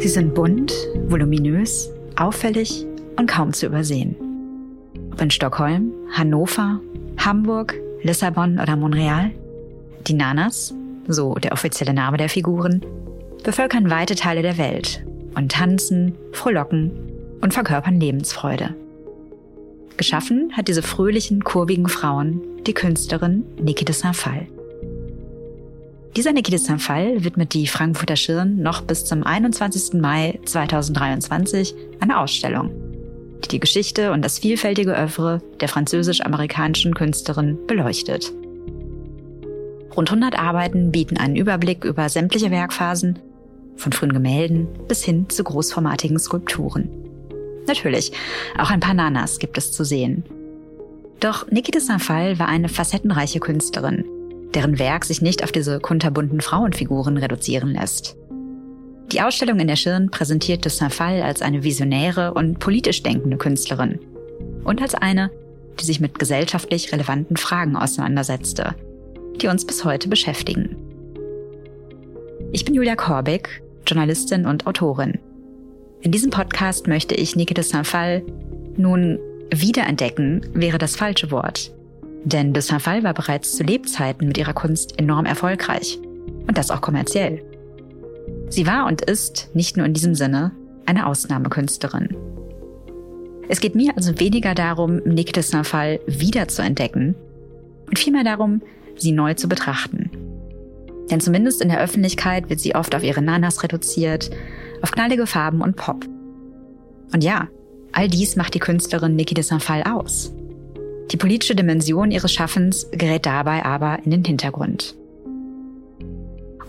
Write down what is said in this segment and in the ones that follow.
Sie sind bunt, voluminös, auffällig und kaum zu übersehen. Ob in Stockholm, Hannover, Hamburg, Lissabon oder Montreal, die Nanas, so der offizielle Name der Figuren, bevölkern weite Teile der Welt und tanzen, frohlocken und verkörpern Lebensfreude. Geschaffen hat diese fröhlichen, kurvigen Frauen die Künstlerin Niki de Saint Phalle. Dieser Niki de Saint Phalle widmet die Frankfurter Schirn noch bis zum 21. Mai 2023 eine Ausstellung, die die Geschichte und das vielfältige Œuvre der französisch-amerikanischen Künstlerin beleuchtet. Rund 100 Arbeiten bieten einen Überblick über sämtliche Werkphasen, von frühen Gemälden bis hin zu großformatigen Skulpturen. Natürlich, auch ein paar Nanas gibt es zu sehen. Doch Niki de Saint Phalle war eine facettenreiche Künstlerin, deren Werk sich nicht auf diese kunterbunten Frauenfiguren reduzieren lässt. Die Ausstellung in der Schirn präsentiert de Saint Phalle als eine visionäre und politisch denkende Künstlerin und als eine, die sich mit gesellschaftlich relevanten Fragen auseinandersetzte, die uns bis heute beschäftigen. Ich bin Julia Korbik, Journalistin und Autorin. In diesem Podcast möchte ich Niki de Saint Phalle nun wiederentdecken, wäre das falsche Wort. Denn de Saint Phalle war bereits zu Lebzeiten mit ihrer Kunst enorm erfolgreich. Und das auch kommerziell. Sie war und ist, nicht nur in diesem Sinne, eine Ausnahmekünstlerin. Es geht mir also weniger darum, Niki de Saint Phalle wieder zu entdecken und vielmehr darum, sie neu zu betrachten. Denn zumindest in der Öffentlichkeit wird sie oft auf ihre Nanas reduziert, auf knallige Farben und Pop. Und ja, all dies macht die Künstlerin Niki de Saint Phalle aus. Die politische Dimension ihres Schaffens gerät dabei aber in den Hintergrund.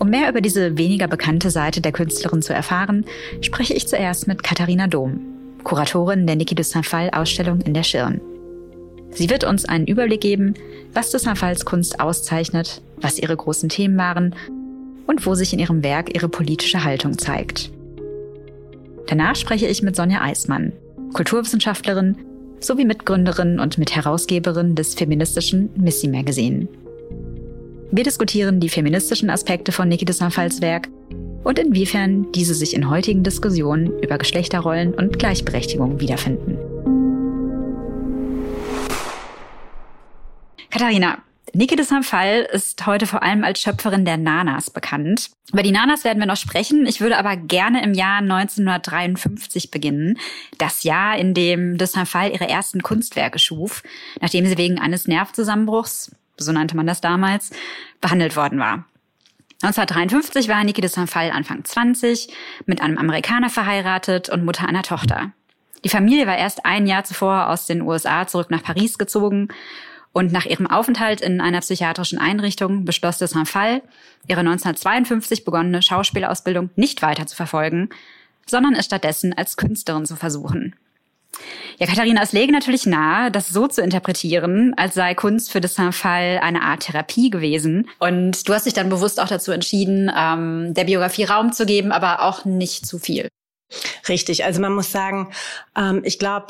Um mehr über diese weniger bekannte Seite der Künstlerin zu erfahren, spreche ich zuerst mit Katharina Dohm, Kuratorin der Niki de Saint Phalle-Ausstellung in der Schirn. Sie wird uns einen Überblick geben, was de Saint Phalles Kunst auszeichnet, was ihre großen Themen waren und wo sich in ihrem Werk ihre politische Haltung zeigt. Danach spreche ich mit Sonja Eismann, Kulturwissenschaftlerin sowie Mitgründerin und Mitherausgeberin des feministischen Missy Magazine. Wir diskutieren die feministischen Aspekte von Niki de Saint Phalles Werk und inwiefern diese sich in heutigen Diskussionen über Geschlechterrollen und Gleichberechtigung wiederfinden. Katharina, Niki de Saint Phalle ist heute vor allem als Schöpferin der Nanas bekannt. Über die Nanas werden wir noch sprechen. Ich würde aber gerne im Jahr 1953 beginnen. Das Jahr, in dem de Saint Phalle ihre ersten Kunstwerke schuf, nachdem sie wegen eines Nervenzusammenbruchs, so nannte man das damals, behandelt worden war. 1953 war Niki de Saint Phalle Anfang 20, mit einem Amerikaner verheiratet und Mutter einer Tochter. Die Familie war erst ein Jahr zuvor aus den USA zurück nach Paris gezogen. Und nach ihrem Aufenthalt in einer psychiatrischen Einrichtung beschloss de Saint Phalle, ihre 1952 begonnene Schauspielausbildung nicht weiter zu verfolgen, sondern es stattdessen als Künstlerin zu versuchen. Ja, Katharina, es läge natürlich nahe, das so zu interpretieren, als sei Kunst für de Saint Phalle eine Art Therapie gewesen. Und du hast dich dann bewusst auch dazu entschieden, der Biografie Raum zu geben, aber auch nicht zu viel. Richtig, also man muss sagen, ich glaube,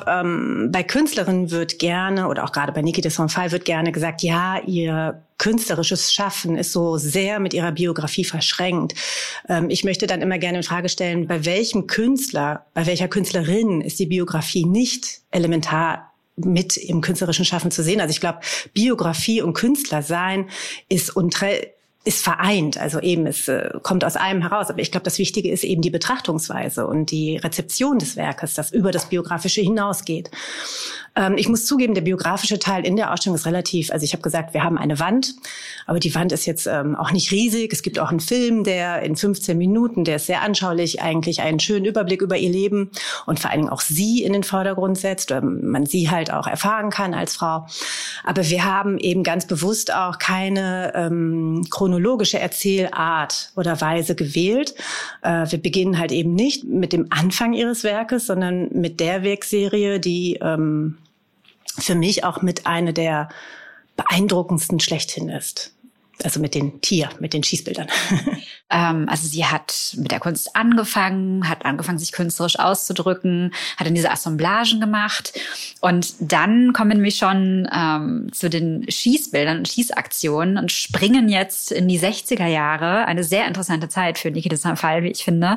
bei Künstlerinnen wird gerne, oder auch gerade bei Niki de Saint Phalle wird gerne gesagt, ja, ihr künstlerisches Schaffen ist so sehr mit ihrer Biografie verschränkt. Ich möchte dann immer gerne in Frage stellen, bei welchem Künstler, bei welcher Künstlerin ist die Biografie nicht elementar mit im künstlerischen Schaffen zu sehen? Also ich glaube, Biografie und Künstler sein ist vereint, also eben es kommt aus einem heraus. Aber ich glaube, das Wichtige ist eben die Betrachtungsweise und die Rezeption des Werkes, das über das Biografische hinausgeht. Ich muss zugeben, der biografische Teil in der Ausstellung ist relativ, also ich habe gesagt, wir haben eine Wand, aber die Wand ist jetzt auch nicht riesig. Es gibt auch einen Film, der in 15 Minuten, der ist sehr anschaulich, eigentlich einen schönen Überblick über ihr Leben und vor allen Dingen auch sie in den Vordergrund setzt, weil man sie halt auch erfahren kann als Frau. Aber wir haben eben ganz bewusst auch keine chronologische Erzählart oder Weise gewählt. Wir beginnen halt eben nicht mit dem Anfang ihres Werkes, sondern mit der Werkserie, die für mich auch mit einer der beeindruckendsten schlechthin ist. Also mit den Schießbildern. Also sie hat mit der Kunst angefangen, sich künstlerisch auszudrücken, hat dann diese Assemblagen gemacht. Und dann kommen wir nämlich schon zu den Schießbildern und Schießaktionen und springen jetzt in die 60er Jahre. Eine sehr interessante Zeit für Niki de Saint Phalle, wie ich finde.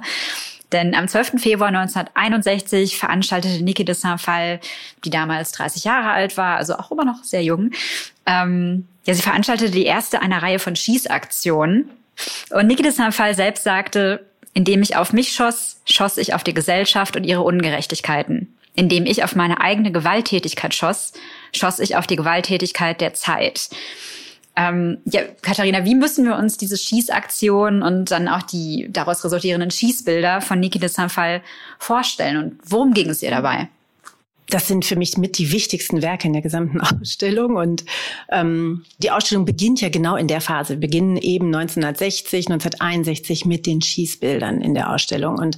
Denn am 12. Februar 1961 veranstaltete Niki de Saint Phalle, die damals 30 Jahre alt war, also auch immer noch sehr jung, sie veranstaltete die erste einer Reihe von Schießaktionen. Und Niki de Saint Phalle selbst sagte: Indem ich auf mich schoss, schoss ich auf die Gesellschaft und ihre Ungerechtigkeiten. Indem ich auf meine eigene Gewalttätigkeit schoss, schoss ich auf die Gewalttätigkeit der Zeit. Katharina, wie müssen wir uns diese Schießaktion und dann auch die daraus resultierenden Schießbilder von Niki de Saint Phalle vorstellen? Und worum ging es ihr dabei? Das sind für mich mit die wichtigsten Werke in der gesamten Ausstellung. Und die Ausstellung beginnt ja genau in der Phase. Wir beginnen eben 1960, 1961 mit den Schießbildern in der Ausstellung. Und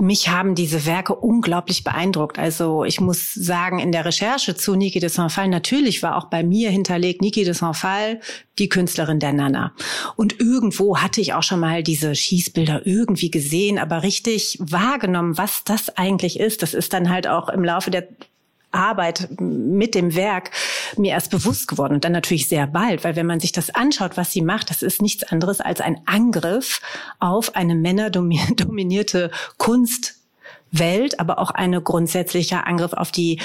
mich haben diese Werke unglaublich beeindruckt. Also ich muss sagen, in der Recherche zu Niki de Saint Phalle, natürlich war auch bei mir hinterlegt Niki de Saint Phalle, die Künstlerin der Nana. Und irgendwo hatte ich auch schon mal diese Schießbilder irgendwie gesehen, aber richtig wahrgenommen, was das eigentlich ist. Das ist dann halt auch im Laufe der Arbeit mit dem Werk mir erst bewusst geworden und dann natürlich sehr bald, weil wenn man sich das anschaut, was sie macht, das ist nichts anderes als ein Angriff auf eine männerdominierte Kunstwelt, aber auch ein grundsätzlicher Angriff auf die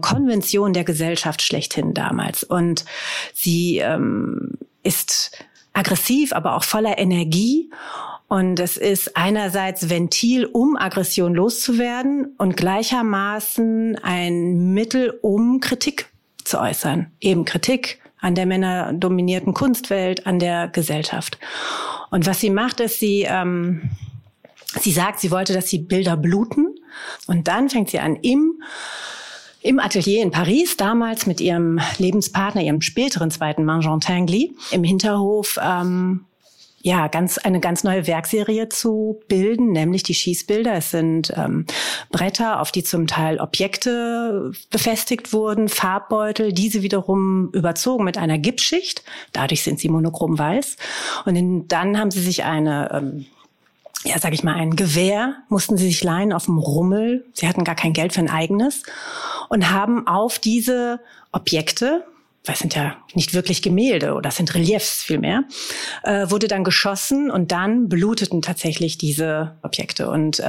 Konvention der Gesellschaft schlechthin damals. Und sie ist aggressiv, aber auch voller Energie. Und es ist einerseits Ventil, um Aggression loszuwerden und gleichermaßen ein Mittel, um Kritik zu äußern. Eben Kritik an der männerdominierten Kunstwelt, an der Gesellschaft. Und was sie macht, ist, sie sagt, sie wollte, dass die Bilder bluten. Und dann fängt sie an, im Atelier in Paris, damals mit ihrem Lebenspartner, ihrem späteren zweiten Mann, Jean Tinguely, im Hinterhof eine ganz neue Werkserie zu bilden, nämlich die Schießbilder. Es sind Bretter, auf die zum Teil Objekte befestigt wurden, Farbbeutel, diese wiederum überzogen mit einer Gipsschicht. Dadurch sind sie monochrom weiß. Und dann haben sie sich ein Gewehr mussten sie sich leihen auf dem Rummel. Sie hatten gar kein Geld für ein eigenes und haben auf diese Objekte, weil es sind ja nicht wirklich Gemälde oder es sind Reliefs vielmehr, wurde dann geschossen und dann bluteten tatsächlich diese Objekte. Und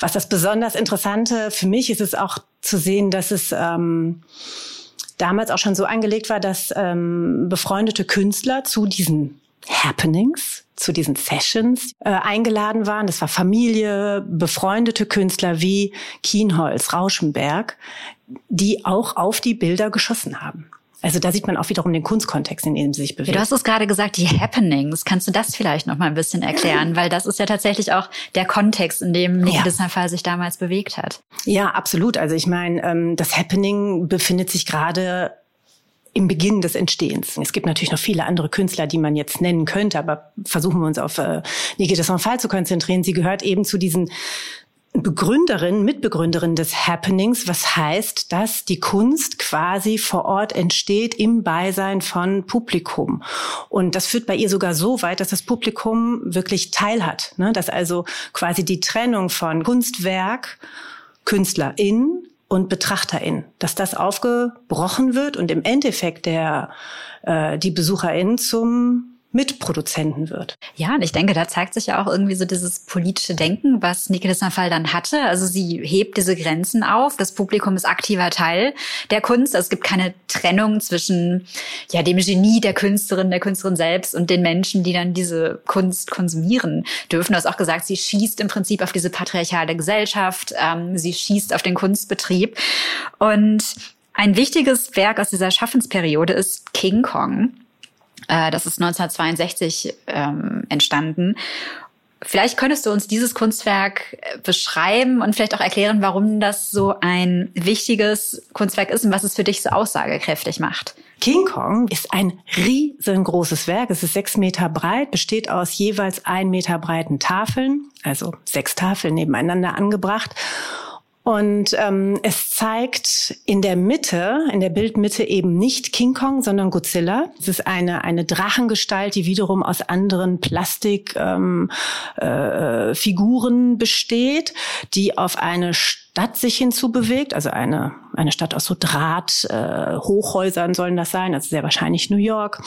was das besonders Interessante für mich ist, ist auch zu sehen, dass es damals auch schon so angelegt war, dass befreundete Künstler zu diesen Happenings, zu diesen Sessions eingeladen waren. Das war Familie, befreundete Künstler wie Kienholz, Rauschenberg, die auch auf die Bilder geschossen haben. Also da sieht man auch wiederum den Kunstkontext, in dem sie sich bewegt. Du hast es gerade gesagt, die Happenings. Kannst du das vielleicht noch mal ein bisschen erklären? Weil das ist ja tatsächlich auch der Kontext, in dem Niki de Saint Phalle sich damals bewegt hat. Ja, absolut. Also ich meine, das Happening befindet sich gerade im Beginn des Entstehens. Es gibt natürlich noch viele andere Künstler, die man jetzt nennen könnte, aber versuchen wir uns auf Niki de Saint Phalle zu konzentrieren. Sie gehört eben zu diesen Mitbegründerin des Happenings, was heißt, dass die Kunst quasi vor Ort entsteht im Beisein von Publikum. Und das führt bei ihr sogar so weit, dass das Publikum wirklich teilhat, ne? Dass also quasi die Trennung von Kunstwerk, KünstlerInnen und BetrachterInnen, dass das aufgebrochen wird und im Endeffekt die BesucherInnen zum Mitproduzenten wird. Ja, und ich denke, da zeigt sich ja auch irgendwie so dieses politische Denken, was Niki de Saint Phalle dann hatte. Also sie hebt diese Grenzen auf. Das Publikum ist aktiver Teil der Kunst. Also es gibt keine Trennung zwischen dem Genie der Künstlerin selbst und den Menschen, die dann diese Kunst konsumieren dürfen. Du hast auch gesagt, sie schießt im Prinzip auf diese patriarchale Gesellschaft. Sie schießt auf den Kunstbetrieb. Und ein wichtiges Werk aus dieser Schaffensperiode ist King Kong. Das ist 1962 entstanden. Vielleicht könntest du uns dieses Kunstwerk beschreiben und vielleicht auch erklären, warum das so ein wichtiges Kunstwerk ist und was es für dich so aussagekräftig macht. King Kong ist ein riesengroßes Werk. Es ist 6 Meter breit, besteht aus jeweils 1 Meter breiten Tafeln, also 6 Tafeln nebeneinander angebracht. Und es zeigt in der Mitte, in der Bildmitte eben nicht King Kong, sondern Godzilla. Es ist eine Drachengestalt, die wiederum aus anderen Plastikfiguren besteht, die auf eine Stadt sich hinzubewegt, also eine Stadt aus so Draht, Hochhäusern sollen das sein, also sehr wahrscheinlich New York,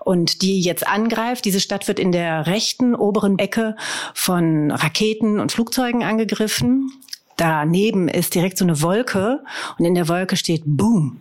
und die jetzt angreift. Diese Stadt wird in der rechten oberen Ecke von Raketen und Flugzeugen angegriffen. Daneben ist direkt so eine Wolke und in der Wolke steht Boom.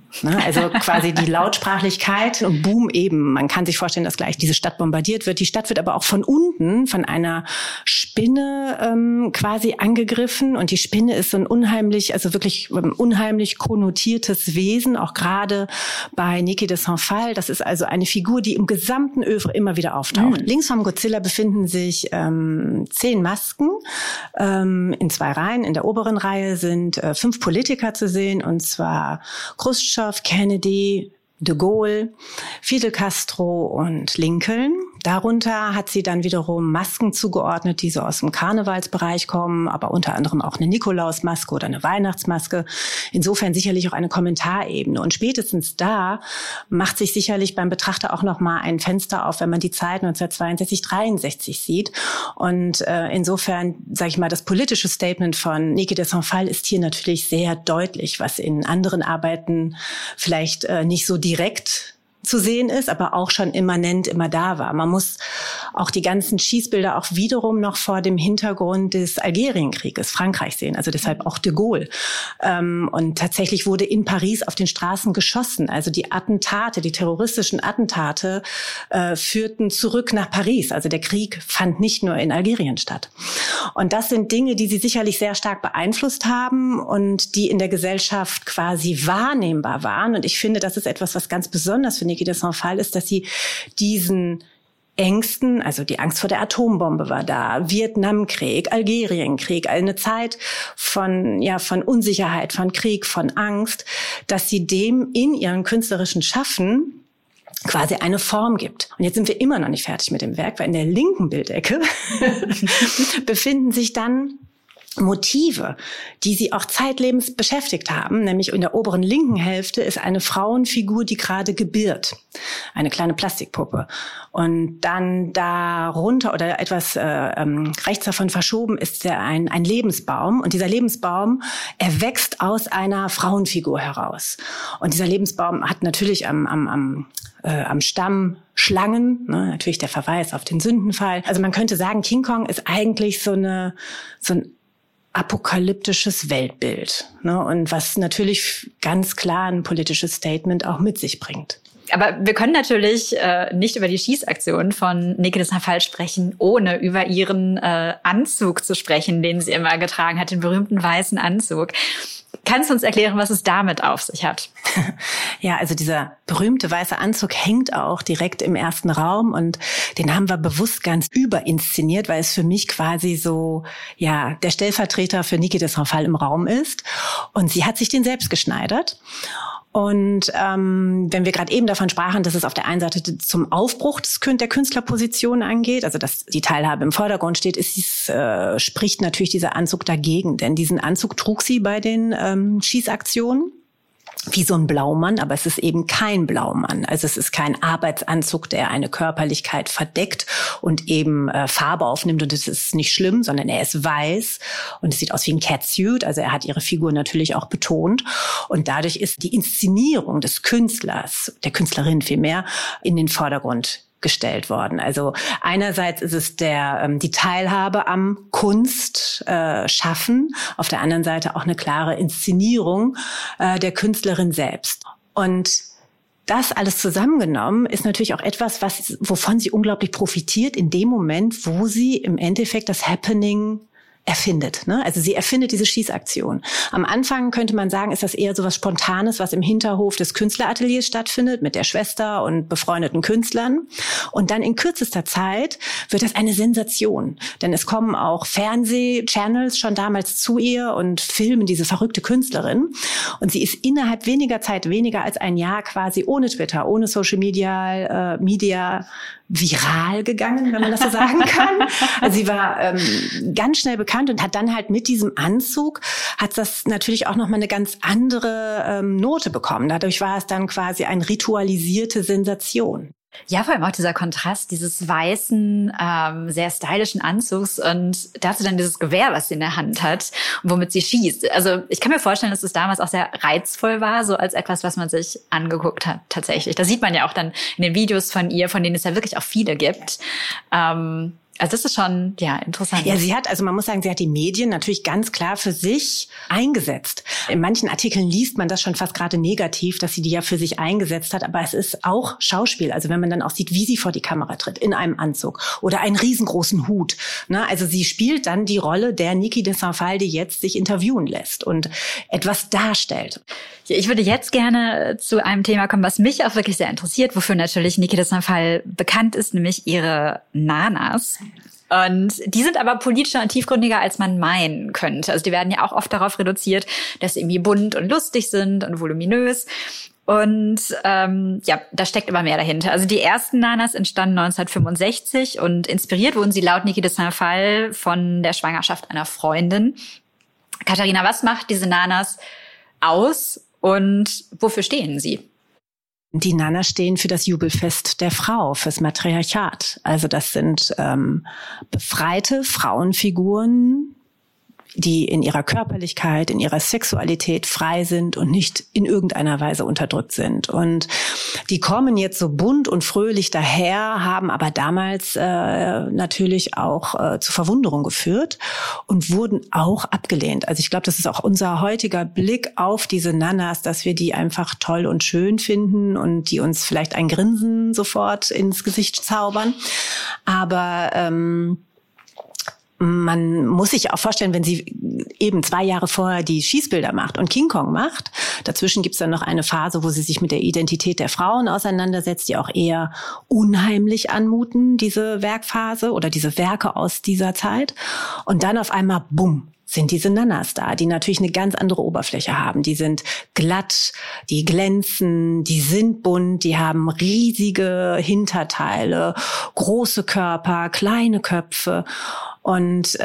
Also quasi die Lautsprachlichkeit und Boom eben. Man kann sich vorstellen, dass gleich diese Stadt bombardiert wird. Die Stadt wird aber auch von unten von einer Spinne quasi angegriffen, und die Spinne ist so ein unheimlich, also wirklich unheimlich konnotiertes Wesen, auch gerade bei Niki de Saint Phalle. Das ist also eine Figur, die im gesamten Œuvre immer wieder auftaucht. Mhm. Links vom Godzilla befinden sich 10 Masken in 2 Reihen. In der oberen Reihe sind 5 Politiker zu sehen, und zwar Chruschtschow, Kennedy, de Gaulle, Fidel Castro und Lincoln. Darunter hat sie dann wiederum Masken zugeordnet, die so aus dem Karnevalsbereich kommen, aber unter anderem auch eine Nikolausmaske oder eine Weihnachtsmaske. Insofern sicherlich auch eine Kommentarebene. Und spätestens da macht sich sicherlich beim Betrachter auch nochmal ein Fenster auf, wenn man die Zeit 1962, 63 sieht. Und insofern, sage ich mal, das politische Statement von Niki de Saint Phalle ist hier natürlich sehr deutlich, was in anderen Arbeiten vielleicht nicht so direkt zu sehen ist, aber auch schon immanent immer da war. Man muss auch die ganzen Schießbilder auch wiederum noch vor dem Hintergrund des Algerienkrieges, Frankreich sehen, also deshalb auch de Gaulle. Und tatsächlich wurde in Paris auf den Straßen geschossen. Also die Attentate, die terroristischen Attentate führten zurück nach Paris. Also der Krieg fand nicht nur in Algerien statt. Und das sind Dinge, die sie sicherlich sehr stark beeinflusst haben und die in der Gesellschaft quasi wahrnehmbar waren. Und ich finde, das ist etwas, was ganz besonders für Niki de Saint Phalle ist, dass sie diesen Ängsten, also die Angst vor der Atombombe war da, Vietnamkrieg, Algerienkrieg, eine Zeit von Unsicherheit, von Krieg, von Angst, dass sie dem in ihren künstlerischen Schaffen quasi eine Form gibt. Und jetzt sind wir immer noch nicht fertig mit dem Werk, weil in der linken Bildecke befinden sich dann Motive, die sie auch zeitlebens beschäftigt haben, nämlich in der oberen linken Hälfte ist eine Frauenfigur, die gerade gebiert, eine kleine Plastikpuppe. Und dann darunter oder etwas rechts davon verschoben ist ein Lebensbaum, und dieser Lebensbaum erwächst aus einer Frauenfigur heraus. Und dieser Lebensbaum hat natürlich am Stamm Schlangen, ne, natürlich der Verweis auf den Sündenfall. Also man könnte sagen, King Kong ist eigentlich so ein apokalyptisches Weltbild, ne? Und was natürlich ganz klar ein politisches Statement auch mit sich bringt. Aber wir können natürlich nicht über die Schießaktion von Niki de Saint Phalle sprechen, ohne über ihren Anzug zu sprechen, den sie immer getragen hat, den berühmten weißen Anzug. Kannst du uns erklären, was es damit auf sich hat? Ja, also dieser berühmte weiße Anzug hängt auch direkt im ersten Raum, und den haben wir bewusst ganz überinszeniert, weil es für mich quasi so, ja, der Stellvertreter für Niki de Saint Phalle im Raum ist, und sie hat sich den selbst geschneidert. Und wenn wir gerade eben davon sprachen, dass es auf der einen Seite zum Aufbruch der Künstlerposition angeht, also dass die Teilhabe im Vordergrund steht, spricht natürlich dieser Anzug dagegen. Denn diesen Anzug trug sie bei den Schießaktionen wie so ein Blaumann, aber es ist eben kein Blaumann. Also es ist kein Arbeitsanzug, der eine Körperlichkeit verdeckt und eben Farbe aufnimmt, und das ist nicht schlimm, sondern er ist weiß und es sieht aus wie ein Catsuit. Also er hat ihre Figur natürlich auch betont, und dadurch ist die Inszenierung des Künstlers, der Künstlerin vielmehr, in den Vordergrund gestellt worden. Also einerseits ist es die Teilhabe am Kunstschaffen, auf der anderen Seite auch eine klare Inszenierung der Künstlerin selbst. Und das alles zusammengenommen ist natürlich auch etwas, wovon sie unglaublich profitiert in dem Moment, wo sie im Endeffekt das Happening erfindet, ne? Also sie erfindet diese Schießaktion. Am Anfang könnte man sagen, ist das eher so was Spontanes, was im Hinterhof des Künstlerateliers stattfindet, mit der Schwester und befreundeten Künstlern. Und dann in kürzester Zeit wird das eine Sensation. Denn es kommen auch Fernsehchannels schon damals zu ihr und filmen diese verrückte Künstlerin. Und sie ist innerhalb weniger Zeit, weniger als ein Jahr quasi ohne Twitter, ohne Social Media, viral gegangen, wenn man das so sagen kann. Also sie war ganz schnell bekannt und hat dann halt mit diesem Anzug, hat das natürlich auch nochmal eine ganz andere Note bekommen. Dadurch war es dann quasi eine ritualisierte Sensation. Ja, vor allem auch dieser Kontrast dieses weißen, sehr stylischen Anzugs und dazu dann dieses Gewehr, was sie in der Hand hat und womit sie schießt. Also ich kann mir vorstellen, dass es damals auch sehr reizvoll war, so als etwas, was man sich angeguckt hat tatsächlich. Das sieht man ja auch dann in den Videos von ihr, von denen es ja wirklich auch viele gibt. Also das ist schon, ja, interessant. Ja, sie hat, also man muss sagen, sie hat die Medien natürlich ganz klar für sich eingesetzt. In manchen Artikeln liest man das schon fast gerade negativ, dass sie die ja für sich eingesetzt hat. Aber es ist auch Schauspiel. Also wenn man dann auch sieht, wie sie vor die Kamera tritt, in einem Anzug oder einen riesengroßen Hut. Ne? Also sie spielt dann die Rolle der Niki de Saint Phalle, die jetzt sich interviewen lässt und etwas darstellt. Ja, ich würde jetzt gerne zu einem Thema kommen, was mich auch wirklich sehr interessiert, wofür natürlich Niki de Saint Phalle bekannt ist, nämlich ihre Nanas. Und die sind aber politischer und tiefgründiger, als man meinen könnte. Also die werden ja auch oft darauf reduziert, dass sie irgendwie bunt und lustig sind und voluminös. Und ja, da steckt immer mehr dahinter. Also die ersten Nanas entstanden 1965 und inspiriert wurden sie laut Niki de Saint Phalle von der Schwangerschaft einer Freundin. Katharina, was macht diese Nanas aus und wofür stehen sie? Die Nanas stehen für das Jubelfest der Frau, fürs Matriarchat. Also das sind befreite Frauenfiguren, die in ihrer Körperlichkeit, in ihrer Sexualität frei sind und nicht in irgendeiner Weise unterdrückt sind. Und die kommen jetzt so bunt und fröhlich daher, haben aber damals natürlich auch zu Verwunderung geführt und wurden auch abgelehnt. Also ich glaube, das ist auch unser heutiger Blick auf diese Nanas, dass wir die einfach toll und schön finden und die uns vielleicht ein Grinsen sofort ins Gesicht zaubern. Aber man muss sich auch vorstellen, wenn sie eben 2 Jahre vorher die Schießbilder macht und King Kong macht, dazwischen gibt's dann noch eine Phase, wo sie sich mit der Identität der Frauen auseinandersetzt, die auch eher unheimlich anmuten, diese Werkphase oder diese Werke aus dieser Zeit. Und dann auf einmal, bumm, sind diese Nanas da, die natürlich eine ganz andere Oberfläche haben. Die sind glatt, die glänzen, die sind bunt, die haben riesige Hinterteile, große Körper, kleine Köpfe. Und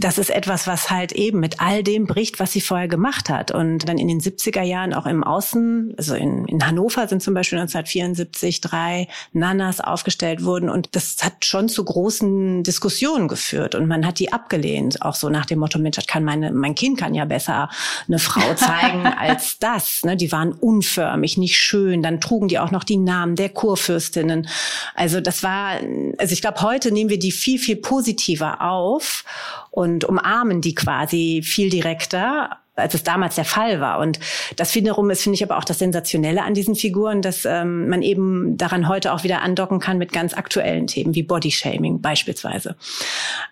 das ist etwas, was halt eben mit all dem bricht, was sie vorher gemacht hat. Und dann in den 70er Jahren auch im Außen, also in Hannover sind zum Beispiel 1974 3 Nanas aufgestellt worden. Und das hat schon zu großen Diskussionen geführt. Und man hat die abgelehnt, auch so nach dem Motto, Mensch, mein Kind kann ja besser eine Frau zeigen als das. Ne? Die waren unförmig, nicht schön. Dann trugen die auch noch die Namen der Kurfürstinnen. Also das war, also ich glaube, heute nehmen wir die viel, viel positiver auf und umarmen die quasi viel direkter, als es damals der Fall war. Und das wiederum ist, finde ich, aber auch das Sensationelle an diesen Figuren, dass man eben daran heute auch wieder andocken kann mit ganz aktuellen Themen wie Bodyshaming beispielsweise.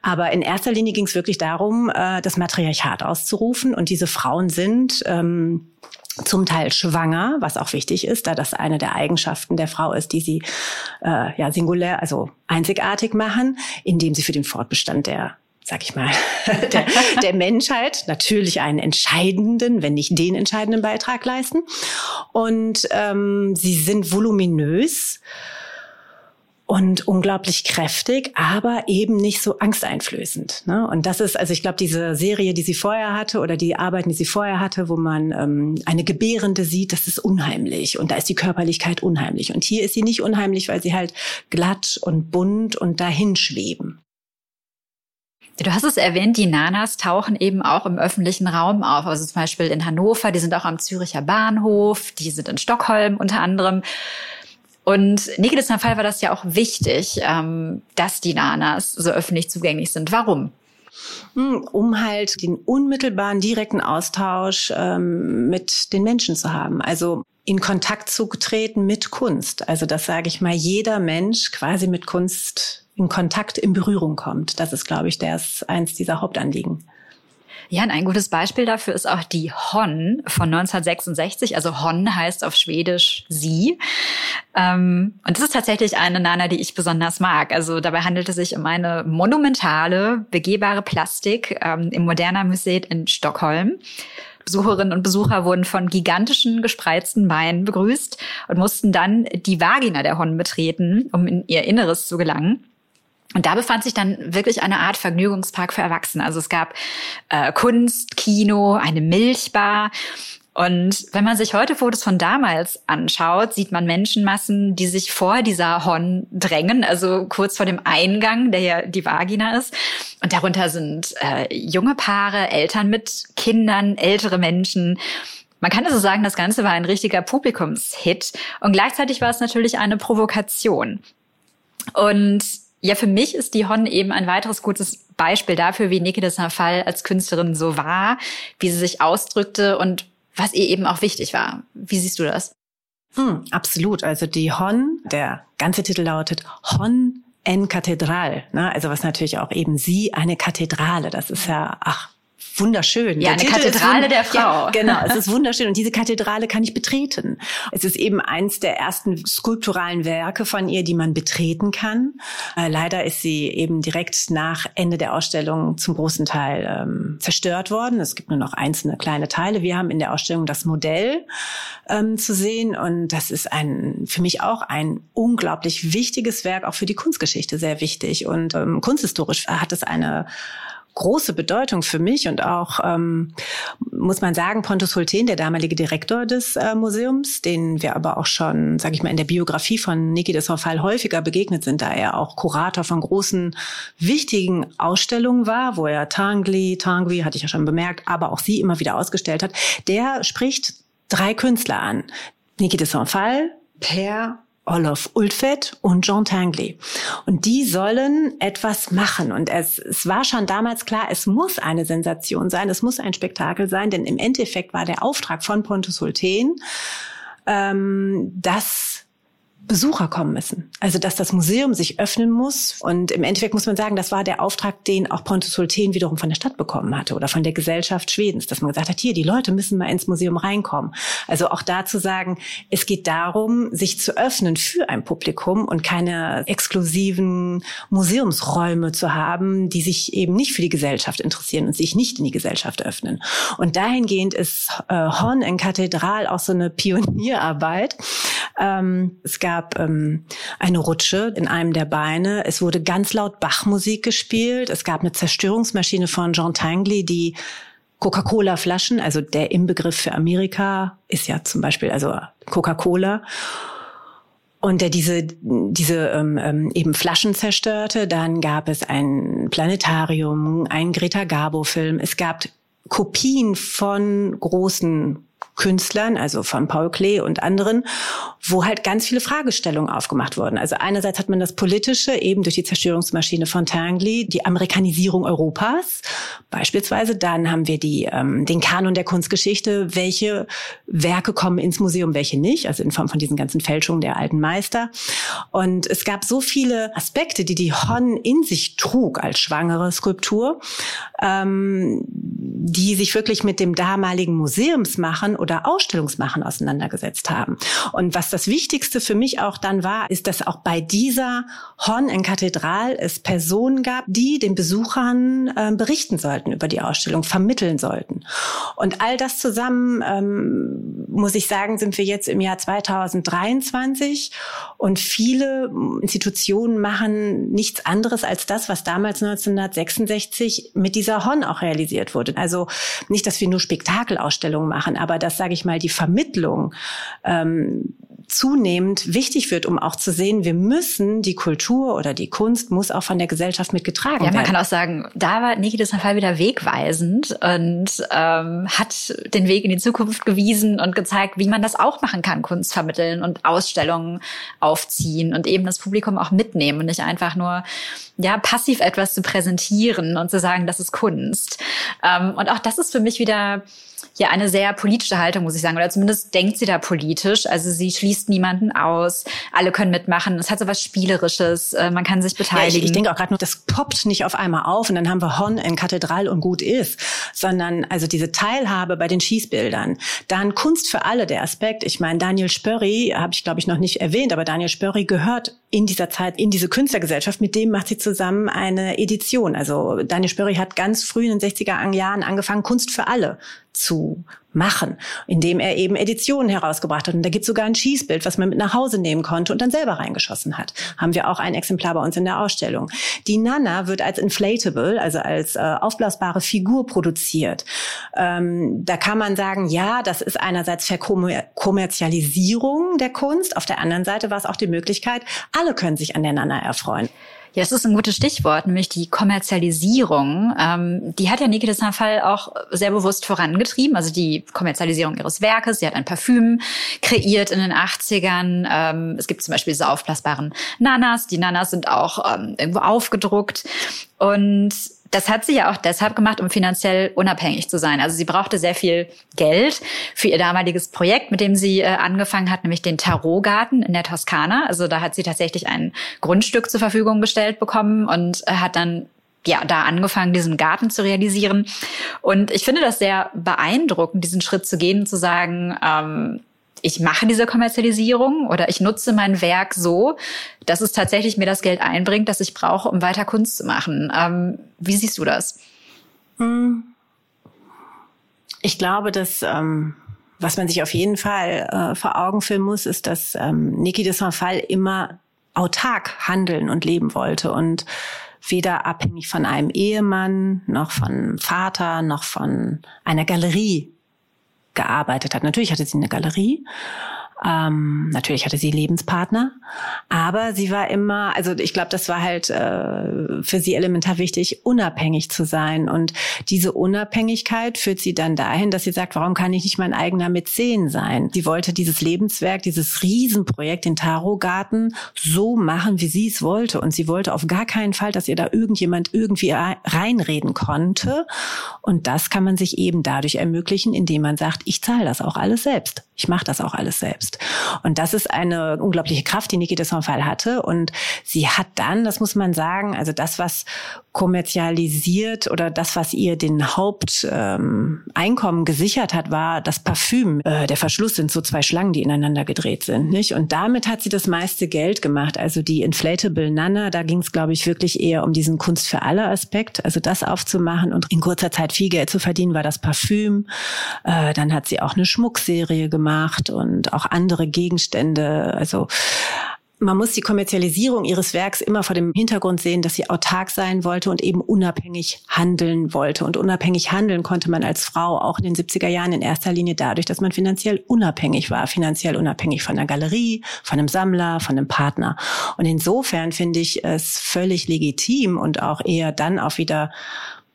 Aber in erster Linie ging es wirklich darum, das Matriarchat auszurufen. Und diese Frauen sind zum Teil schwanger, was auch wichtig ist, da das eine der Eigenschaften der Frau ist, die sie singulär, also einzigartig machen, indem sie für den Fortbestand der, sag ich mal, der Menschheit natürlich einen entscheidenden, wenn nicht den entscheidenden Beitrag leisten. Und sie sind voluminös und unglaublich kräftig, aber eben nicht so angsteinflößend. Ne? Und das ist, also ich glaube, diese Serie, die sie vorher hatte oder die Arbeiten, die sie vorher hatte, wo man eine Gebärende sieht, das ist unheimlich. Und da ist die Körperlichkeit unheimlich. Und hier ist sie nicht unheimlich, weil sie halt glatt und bunt und dahin schweben. Du hast es erwähnt, die Nanas tauchen eben auch im öffentlichen Raum auf. Also zum Beispiel in Hannover, die sind auch am Züricher Bahnhof, die sind in Stockholm unter anderem. Und Niki de Saint Phalle war das ja auch wichtig, dass die Nanas so öffentlich zugänglich sind. Warum? Um halt den unmittelbaren, direkten Austausch mit den Menschen zu haben. Also in Kontakt zu treten mit Kunst. Also das sage ich mal, jeder Mensch quasi mit Kunst in Kontakt, in Berührung kommt. Das ist, glaube ich, eins dieser Hauptanliegen. Ja, und ein gutes Beispiel dafür ist auch die Hon von 1966. Also Hon heißt auf Schwedisch sie. Und das ist tatsächlich eine Nana, die ich besonders mag. Also dabei handelt es sich um eine monumentale, begehbare Plastik im Moderna Museet in Stockholm. Besucherinnen und Besucher wurden von gigantischen, gespreizten Beinen begrüßt und mussten dann die Vagina der Honnen betreten, um in ihr Inneres zu gelangen. Und da befand sich dann wirklich eine Art Vergnügungspark für Erwachsene. Also es gab Kunst, Kino, eine Milchbar. Und wenn man sich heute Fotos von damals anschaut, sieht man Menschenmassen, die sich vor dieser Hon drängen, also kurz vor dem Eingang, der ja die Vagina ist. Und darunter sind junge Paare, Eltern mit Kindern, ältere Menschen. Man kann also sagen, das Ganze war ein richtiger Publikumshit. Und gleichzeitig war es natürlich eine Provokation. Und ja, für mich ist die Hon eben ein weiteres gutes Beispiel dafür, wie Niki de Saint Phalle als Künstlerin so war, wie sie sich ausdrückte und was ihr eben auch wichtig war. Wie siehst du das? Absolut. Also die Hon, der ganze Titel lautet Hon en Kathedral. Ne? Also was natürlich auch eben sie, eine Kathedrale. Das ist ja, wunderschön. Ja, eine Kathedrale der Frau. Ja, genau, es ist wunderschön. Und diese Kathedrale kann ich betreten. Es ist eben eins der ersten skulpturalen Werke von ihr, die man betreten kann. Leider ist sie eben direkt nach Ende der Ausstellung zum großen Teil zerstört worden. Es gibt nur noch einzelne kleine Teile. Wir haben in der Ausstellung das Modell zu sehen. Und das ist für mich auch ein unglaublich wichtiges Werk, auch für die Kunstgeschichte sehr wichtig. Und kunsthistorisch hat es eine große Bedeutung für mich und auch, muss man sagen, Pontus Hulten, der damalige Direktor des Museums, den wir aber auch schon, sage ich mal, in der Biografie von Niki de Saint Phalle häufiger begegnet sind, da er auch Kurator von großen, wichtigen Ausstellungen war, wo er Tinguely, hatte ich ja schon bemerkt, aber auch sie immer wieder ausgestellt hat, der spricht 3 Künstler an. Niki de Saint Phalle, Per Olof Ultfett und Jean Tinguely. Und die sollen etwas machen. Und es war schon damals klar, es muss eine Sensation sein, es muss ein Spektakel sein, denn im Endeffekt war der Auftrag von Pontus Hulten, dass Besucher kommen müssen. Also, dass das Museum sich öffnen muss. Und im Endeffekt muss man sagen, das war der Auftrag, den auch Pontus Hulten wiederum von der Stadt bekommen hatte oder von der Gesellschaft Schwedens, dass man gesagt hat, hier, die Leute müssen mal ins Museum reinkommen. Also auch da zu sagen, es geht darum, sich zu öffnen für ein Publikum und keine exklusiven Museumsräume zu haben, die sich eben nicht für die Gesellschaft interessieren und sich nicht in die Gesellschaft öffnen. Und dahingehend ist Hon en Kathedral auch so eine Pionierarbeit. Es gab eine Rutsche in einem der Beine. Es wurde ganz laut Bachmusik gespielt. Es gab eine Zerstörungsmaschine von Jean Tinguely, die Coca-Cola-Flaschen, also der Inbegriff für Amerika ist ja zum Beispiel also Coca-Cola. Und der diese eben Flaschen zerstörte. Dann gab es ein Planetarium, einen Greta-Garbo-Film. Es gab Kopien von großen Künstlern, also von Paul Klee und anderen, wo halt ganz viele Fragestellungen aufgemacht wurden. Also einerseits hat man das Politische, eben durch die Zerstörungsmaschine von Tinguely, die Amerikanisierung Europas beispielsweise. Dann haben wir den Kanon der Kunstgeschichte, welche Werke kommen ins Museum, welche nicht, also in Form von diesen ganzen Fälschungen der alten Meister. Und es gab so viele Aspekte, die Hon in sich trug als schwangere Skulptur, die sich wirklich mit dem damaligen Museumsmachen oder Ausstellungsmachen auseinandergesetzt haben. Und was das Wichtigste für mich auch dann war, ist, dass auch bei dieser Hon en Kathedral es Personen gab, die den Besuchern berichten sollten über die Ausstellung, vermitteln sollten. Und all das zusammen, muss ich sagen, sind wir jetzt im Jahr 2023 und viele Institutionen machen nichts anderes als das, was damals 1966 mit dieser Hon auch realisiert wurde. Also nicht, dass wir nur Spektakelausstellungen machen, aber dass, sage ich mal, die Vermittlung zunehmend wichtig wird, um auch zu sehen, wir müssen, die Kultur oder die Kunst muss auch von der Gesellschaft mitgetragen werden. Ja, man kann auch sagen, da war Niki de Saint Phalle wieder wegweisend und hat den Weg in die Zukunft gewiesen und gezeigt, wie man das auch machen kann, Kunst vermitteln und Ausstellungen aufziehen und eben das Publikum auch mitnehmen und nicht einfach nur passiv etwas zu präsentieren und zu sagen, das ist Kunst. Und auch das ist für mich wieder eine sehr politische Haltung, muss ich sagen. Oder zumindest denkt sie da politisch. Also sie schließt niemanden aus. Alle können mitmachen. Es hat so was Spielerisches. Man kann sich beteiligen. Ja, ich denke auch gerade noch, das poppt nicht auf einmal auf. Und dann haben wir Hon en Kathedral und gut ist. Sondern also diese Teilhabe bei den Schießbildern. Dann Kunst für alle, der Aspekt. Ich meine, Daniel Spörri, habe ich glaube ich noch nicht erwähnt, aber Daniel Spörri gehört in dieser Zeit in diese Künstlergesellschaft. Mit dem macht sie zusammen eine Edition. Also Daniel Spörri hat ganz früh in den 60er Jahren angefangen, Kunst für alle zu machen, indem er eben Editionen herausgebracht hat. Und da gibt es sogar ein Schießbild, was man mit nach Hause nehmen konnte und dann selber reingeschossen hat. Haben wir auch ein Exemplar bei uns in der Ausstellung. Die Nana wird als Inflatable, also als aufblasbare Figur produziert. Da kann man sagen, ja, das ist einerseits Verkommerzialisierung der Kunst. Auf der anderen Seite war es auch die Möglichkeit, alle können sich an der Nana erfreuen. Ja, das ist ein gutes Stichwort, nämlich die Kommerzialisierung. Die hat ja Niki de Saint Phalle auch sehr bewusst vorangetrieben, also die Kommerzialisierung ihres Werkes. Sie hat ein Parfüm kreiert in den 80ern. Es gibt zum Beispiel diese aufblasbaren Nanas. Die Nanas sind auch irgendwo aufgedruckt. Und das hat sie ja auch deshalb gemacht, um finanziell unabhängig zu sein. Also sie brauchte sehr viel Geld für ihr damaliges Projekt, mit dem sie angefangen hat, nämlich den Tarotgarten in der Toskana. Also da hat sie tatsächlich ein Grundstück zur Verfügung gestellt bekommen und hat dann ja da angefangen, diesen Garten zu realisieren. Und ich finde das sehr beeindruckend, diesen Schritt zu gehen und zu sagen, ich mache diese Kommerzialisierung oder ich nutze mein Werk so, dass es tatsächlich mir das Geld einbringt, das ich brauche, um weiter Kunst zu machen. Wie siehst du das? Ich glaube, dass was man sich auf jeden Fall vor Augen führen muss, ist, dass Niki de Saint Phalle immer autark handeln und leben wollte und weder abhängig von einem Ehemann, noch von Vater, noch von einer Galerie gearbeitet hat. Natürlich hatte sie eine Galerie, natürlich hatte sie Lebenspartner, aber sie war immer, also ich glaube, das war halt für sie elementar wichtig, unabhängig zu sein. Und diese Unabhängigkeit führt sie dann dahin, dass sie sagt, warum kann ich nicht mein eigener Mäzen sein? Sie wollte dieses Lebenswerk, dieses Riesenprojekt, den Tarotgarten, so machen, wie sie es wollte. Und sie wollte auf gar keinen Fall, dass ihr da irgendjemand irgendwie reinreden konnte. Und das kann man sich eben dadurch ermöglichen, indem man sagt, ich zahle das auch alles selbst. Ich mache das auch alles selbst. Und das ist eine unglaubliche Kraft, die Niki de Saint Phalle hatte. Und sie hat dann, das muss man sagen, also das, was kommerzialisiert oder das, was ihr den Haupteinkommen gesichert hat, war das Parfüm. Der Verschluss sind so zwei Schlangen, die ineinander gedreht sind, nicht? Und damit hat sie das meiste Geld gemacht. Also die Inflatable Nana, da ging es, glaube ich, wirklich eher um diesen Kunst für alle Aspekt. Also das aufzumachen und in kurzer Zeit viel Geld zu verdienen, war das Parfüm. Dann hat sie auch eine Schmuckserie gemacht und auch andere Gegenstände. Also man muss die Kommerzialisierung ihres Werks immer vor dem Hintergrund sehen, dass sie autark sein wollte und eben unabhängig handeln wollte. Und unabhängig handeln konnte man als Frau auch in den 70er Jahren in erster Linie dadurch, dass man finanziell unabhängig war. Finanziell unabhängig von einer Galerie, von einem Sammler, von einem Partner. Und insofern finde ich es völlig legitim und auch eher dann auch wieder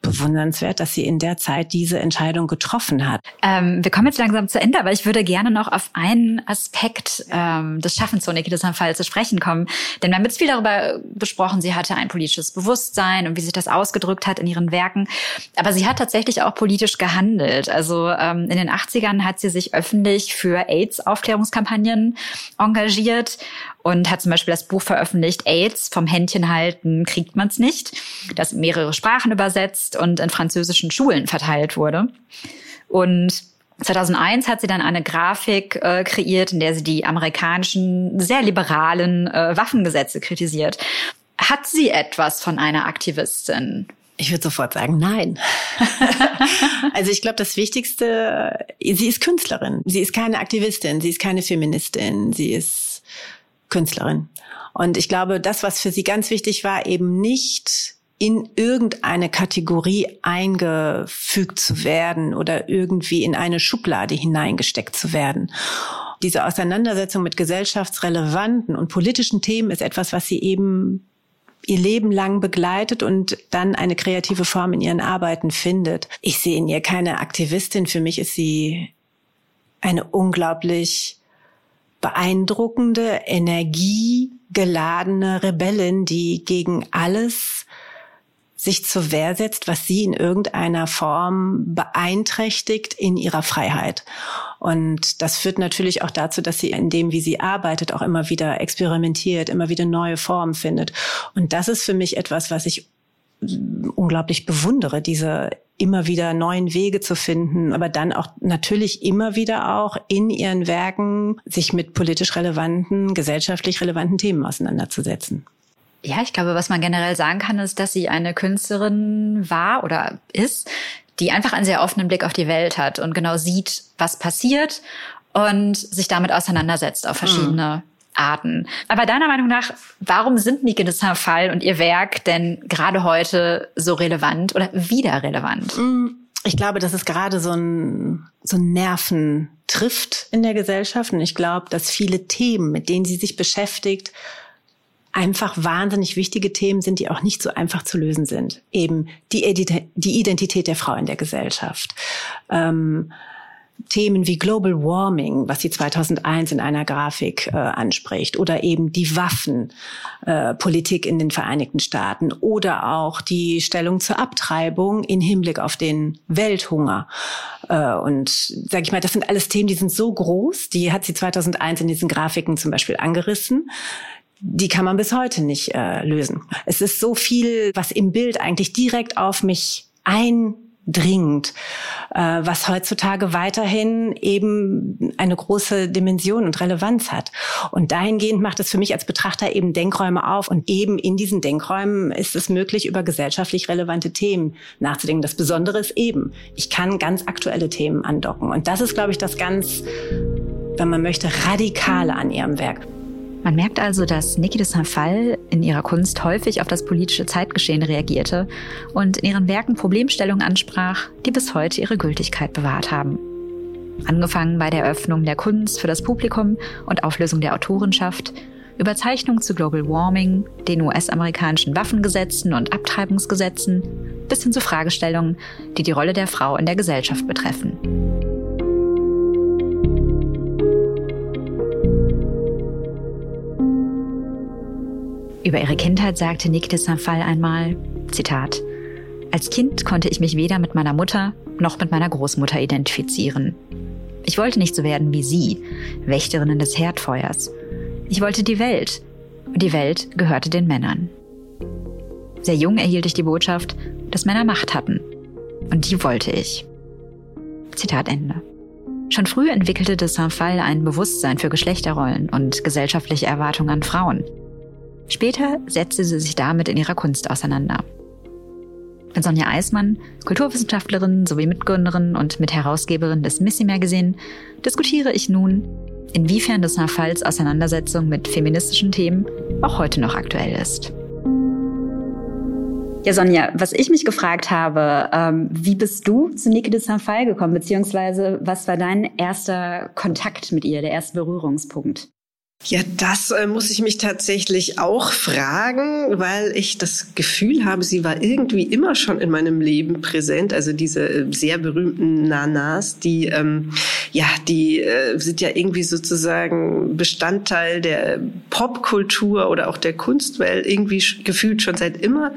bewundernswert, dass sie in der Zeit diese Entscheidung getroffen hat. Wir kommen jetzt langsam zu Ende, aber ich würde gerne noch auf einen Aspekt des Schaffens von Niki de Saint Phalle zu sprechen kommen. Denn wir haben jetzt viel darüber besprochen, sie hatte ein politisches Bewusstsein und wie sich das ausgedrückt hat in ihren Werken. Aber sie hat tatsächlich auch politisch gehandelt. Also in den 80ern hat sie sich öffentlich für AIDS-Aufklärungskampagnen engagiert und hat zum Beispiel das Buch veröffentlicht, AIDS, vom Händchen halten kriegt man's nicht, das in mehrere Sprachen übersetzt und in französischen Schulen verteilt wurde. Und 2001 hat sie dann eine Grafik kreiert, in der sie die amerikanischen, sehr liberalen Waffengesetze kritisiert. Hat sie etwas von einer Aktivistin? Ich würde sofort sagen, nein. Also ich glaube, das Wichtigste, sie ist Künstlerin. Sie ist keine Aktivistin, sie ist keine Feministin, sie ist Künstlerin. Und ich glaube, das, was für sie ganz wichtig war, eben nicht in irgendeine Kategorie eingefügt zu werden oder irgendwie in eine Schublade hineingesteckt zu werden. Diese Auseinandersetzung mit gesellschaftsrelevanten und politischen Themen ist etwas, was sie eben ihr Leben lang begleitet und dann eine kreative Form in ihren Arbeiten findet. Ich sehe in ihr keine Aktivistin. Für mich ist sie eine unglaublich beeindruckende, energiegeladene Rebellin, die gegen alles sich zur Wehr setzt, was sie in irgendeiner Form beeinträchtigt in ihrer Freiheit. Und das führt natürlich auch dazu, dass sie in dem, wie sie arbeitet, auch immer wieder experimentiert, immer wieder neue Formen findet. Und das ist für mich etwas, was ich unglaublich bewundere, diese immer wieder neuen Wege zu finden, aber dann auch natürlich immer wieder auch in ihren Werken sich mit politisch relevanten, gesellschaftlich relevanten Themen auseinanderzusetzen. Ja, ich glaube, was man generell sagen kann, ist, dass sie eine Künstlerin war oder ist, die einfach einen sehr offenen Blick auf die Welt hat und genau sieht, was passiert und sich damit auseinandersetzt auf verschiedene Arten. Aber deiner Meinung nach, warum sind Niki de Saint Phalle und ihr Werk denn gerade heute so relevant oder wieder relevant? Ich glaube, dass es gerade so ein Nerven trifft in der Gesellschaft. Und ich glaube, dass viele Themen, mit denen sie sich beschäftigt, einfach wahnsinnig wichtige Themen sind, die auch nicht so einfach zu lösen sind. Eben die Identität der Frau in der Gesellschaft. Themen wie Global Warming, was sie 2001 in einer Grafik anspricht, oder eben die Waffenpolitik in den Vereinigten Staaten oder auch die Stellung zur Abtreibung in Hinblick auf den Welthunger. Und sage ich mal, das sind alles Themen, die sind so groß, die hat sie 2001 in diesen Grafiken zum Beispiel angerissen. Die kann man bis heute nicht lösen. Es ist so viel, was im Bild eigentlich direkt auf mich eindringt, was heutzutage weiterhin eben eine große Dimension und Relevanz hat. Und dahingehend macht es für mich als Betrachter eben Denkräume auf. Und eben in diesen Denkräumen ist es möglich, über gesellschaftlich relevante Themen nachzudenken. Das Besondere ist eben, ich kann ganz aktuelle Themen andocken. Und das ist, glaube ich, das ganz, wenn man möchte, Radikale an ihrem Werk. Man merkt also, dass Niki de Saint Phalle in ihrer Kunst häufig auf das politische Zeitgeschehen reagierte und in ihren Werken Problemstellungen ansprach, die bis heute ihre Gültigkeit bewahrt haben. Angefangen bei der Eröffnung der Kunst für das Publikum und Auflösung der Autorenschaft, über Zeichnungen zu Global Warming, den US-amerikanischen Waffengesetzen und Abtreibungsgesetzen, bis hin zu Fragestellungen, die die Rolle der Frau in der Gesellschaft betreffen. Über ihre Kindheit sagte Niki de Saint Phalle einmal, Zitat, als Kind konnte ich mich weder mit meiner Mutter noch mit meiner Großmutter identifizieren. Ich wollte nicht so werden wie sie, Wächterinnen des Herdfeuers. Ich wollte die Welt. Und die Welt gehörte den Männern. Sehr jung erhielt ich die Botschaft, dass Männer Macht hatten. Und die wollte ich. Zitat Ende. Schon früh entwickelte de Saint Phalle ein Bewusstsein für Geschlechterrollen und gesellschaftliche Erwartungen an Frauen. Später setzte sie sich damit in ihrer Kunst auseinander. Mit Sonja Eismann, Kulturwissenschaftlerin sowie Mitgründerin und Mitherausgeberin des Missy Magazine, diskutiere ich nun, inwiefern de Saint Phalles Auseinandersetzung mit feministischen Themen auch heute noch aktuell ist. Ja, Sonja, was ich mich gefragt habe, wie bist du zu Niki de Saint Phalle gekommen, beziehungsweise was war dein erster Kontakt mit ihr, der erste Berührungspunkt? Ja, das muss ich mich tatsächlich auch fragen, weil ich das Gefühl habe, sie war irgendwie immer schon in meinem Leben präsent. Also diese sehr berühmten Nanas, die sind ja irgendwie sozusagen Bestandteil der Popkultur oder auch der Kunstwelt, irgendwie gefühlt schon seit immer.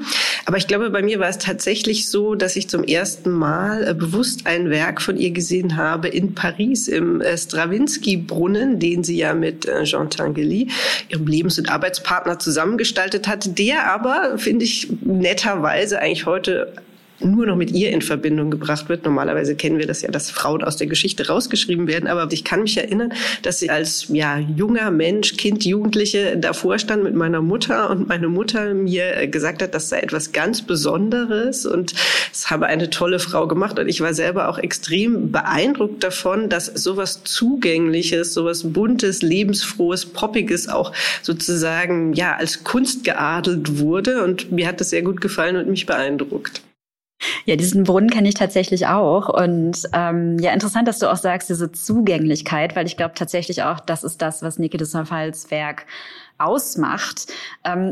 Aber ich glaube, bei mir war es tatsächlich so, dass ich zum ersten Mal bewusst ein Werk von ihr gesehen habe in Paris im Stravinsky-Brunnen, den sie ja mit Jean Tinguely, ihrem Lebens- und Arbeitspartner, zusammengestaltet hatte, der aber, finde ich, netterweise eigentlich heute nur noch mit ihr in Verbindung gebracht wird. Normalerweise kennen wir das ja, dass Frauen aus der Geschichte rausgeschrieben werden. Aber ich kann mich erinnern, dass sie als junger Mensch, Kind, Jugendliche davor stand mit meiner Mutter und meine Mutter mir gesagt hat, das sei etwas ganz Besonderes und es habe eine tolle Frau gemacht. Und ich war selber auch extrem beeindruckt davon, dass sowas Zugängliches, sowas Buntes, Lebensfrohes, Poppiges auch sozusagen als Kunst geadelt wurde. Und mir hat das sehr gut gefallen und mich beeindruckt. Ja, diesen Brunnen kenne ich tatsächlich auch und interessant, dass du auch sagst, diese Zugänglichkeit, weil ich glaube tatsächlich auch, das ist das, was Niki de Saint Phalles Werk ausmacht.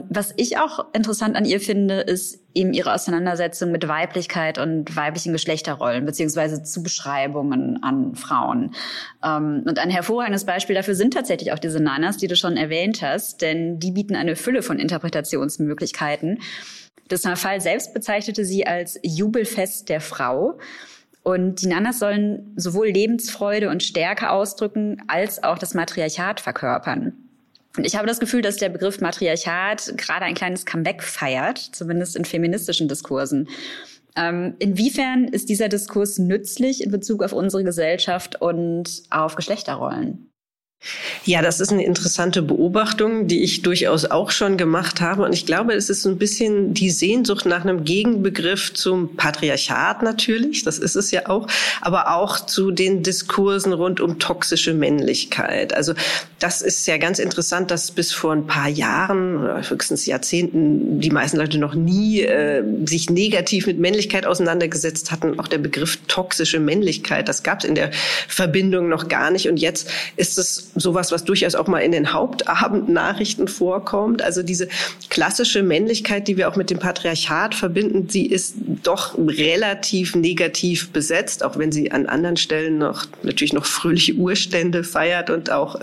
Was ich auch interessant an ihr finde, ist eben ihre Auseinandersetzung mit Weiblichkeit und weiblichen Geschlechterrollen beziehungsweise Zubeschreibungen an Frauen. Und ein hervorragendes Beispiel dafür sind tatsächlich auch diese Nanas, die du schon erwähnt hast, denn die bieten eine Fülle von Interpretationsmöglichkeiten. De Saint Phalle selbst bezeichnete sie als Jubelfest der Frau. Und die Nanas sollen sowohl Lebensfreude und Stärke ausdrücken, als auch das Matriarchat verkörpern. Und ich habe das Gefühl, dass der Begriff Matriarchat gerade ein kleines Comeback feiert, zumindest in feministischen Diskursen. Inwiefern ist dieser Diskurs nützlich in Bezug auf unsere Gesellschaft und auf Geschlechterrollen? Ja, das ist eine interessante Beobachtung, die ich durchaus auch schon gemacht habe. Und ich glaube, es ist so ein bisschen die Sehnsucht nach einem Gegenbegriff zum Patriarchat natürlich, das ist es ja auch, aber auch zu den Diskursen rund um toxische Männlichkeit. Also das ist ja ganz interessant, dass bis vor ein paar Jahren oder höchstens Jahrzehnten die meisten Leute noch nie sich negativ mit Männlichkeit auseinandergesetzt hatten. Auch der Begriff toxische Männlichkeit, das gab es in der Verbindung noch gar nicht. Und jetzt ist es sowas, was durchaus auch mal in den Hauptabendnachrichten vorkommt. Also diese klassische Männlichkeit, die wir auch mit dem Patriarchat verbinden, die ist doch relativ negativ besetzt, auch wenn sie an anderen Stellen noch natürlich noch fröhliche Urstände feiert und auch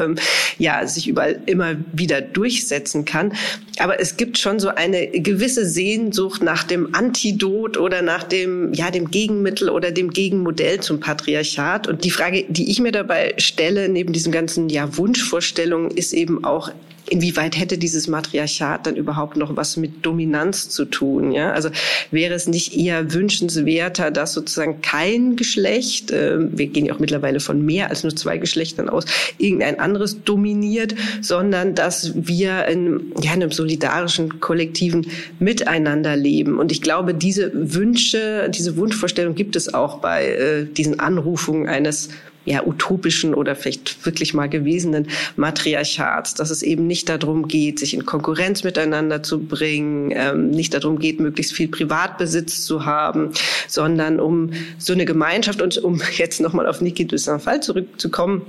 sich überall immer wieder durchsetzen kann. Aber es gibt schon so eine gewisse Sehnsucht nach dem Antidot oder nach dem Gegenmittel oder dem Gegenmodell zum Patriarchat. Und die Frage, die ich mir dabei stelle, neben diesem ganzen Wunschvorstellung ist eben auch, inwieweit hätte dieses Matriarchat dann überhaupt noch was mit Dominanz zu tun? Ja? Also wäre es nicht eher wünschenswerter, dass sozusagen kein Geschlecht, wir gehen ja auch mittlerweile von mehr als nur 2 Geschlechtern aus, irgendein anderes dominiert, sondern dass wir in einem solidarischen, kollektiven Miteinander leben. Und ich glaube, diese Wunschvorstellung gibt es auch bei diesen Anrufungen eines utopischen oder vielleicht wirklich mal gewesenen Matriarchats, dass es eben nicht darum geht, sich in Konkurrenz miteinander zu bringen, nicht darum geht, möglichst viel Privatbesitz zu haben, sondern um so eine Gemeinschaft. Und um jetzt nochmal auf Niki de Saint Phalle zurückzukommen,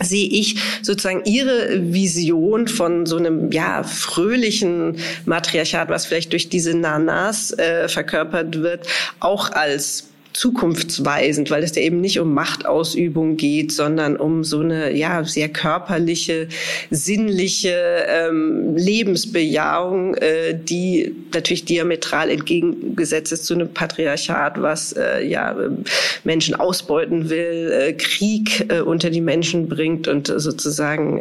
sehe ich sozusagen ihre Vision von so einem fröhlichen Matriarchat, was vielleicht durch diese Nanas verkörpert wird, auch als zukunftsweisend, weil es ja eben nicht um Machtausübung geht, sondern um so eine sehr körperliche, sinnliche Lebensbejahung, die natürlich diametral entgegengesetzt ist zu einem Patriarchat, was Menschen ausbeuten will, Krieg unter die Menschen bringt und sozusagen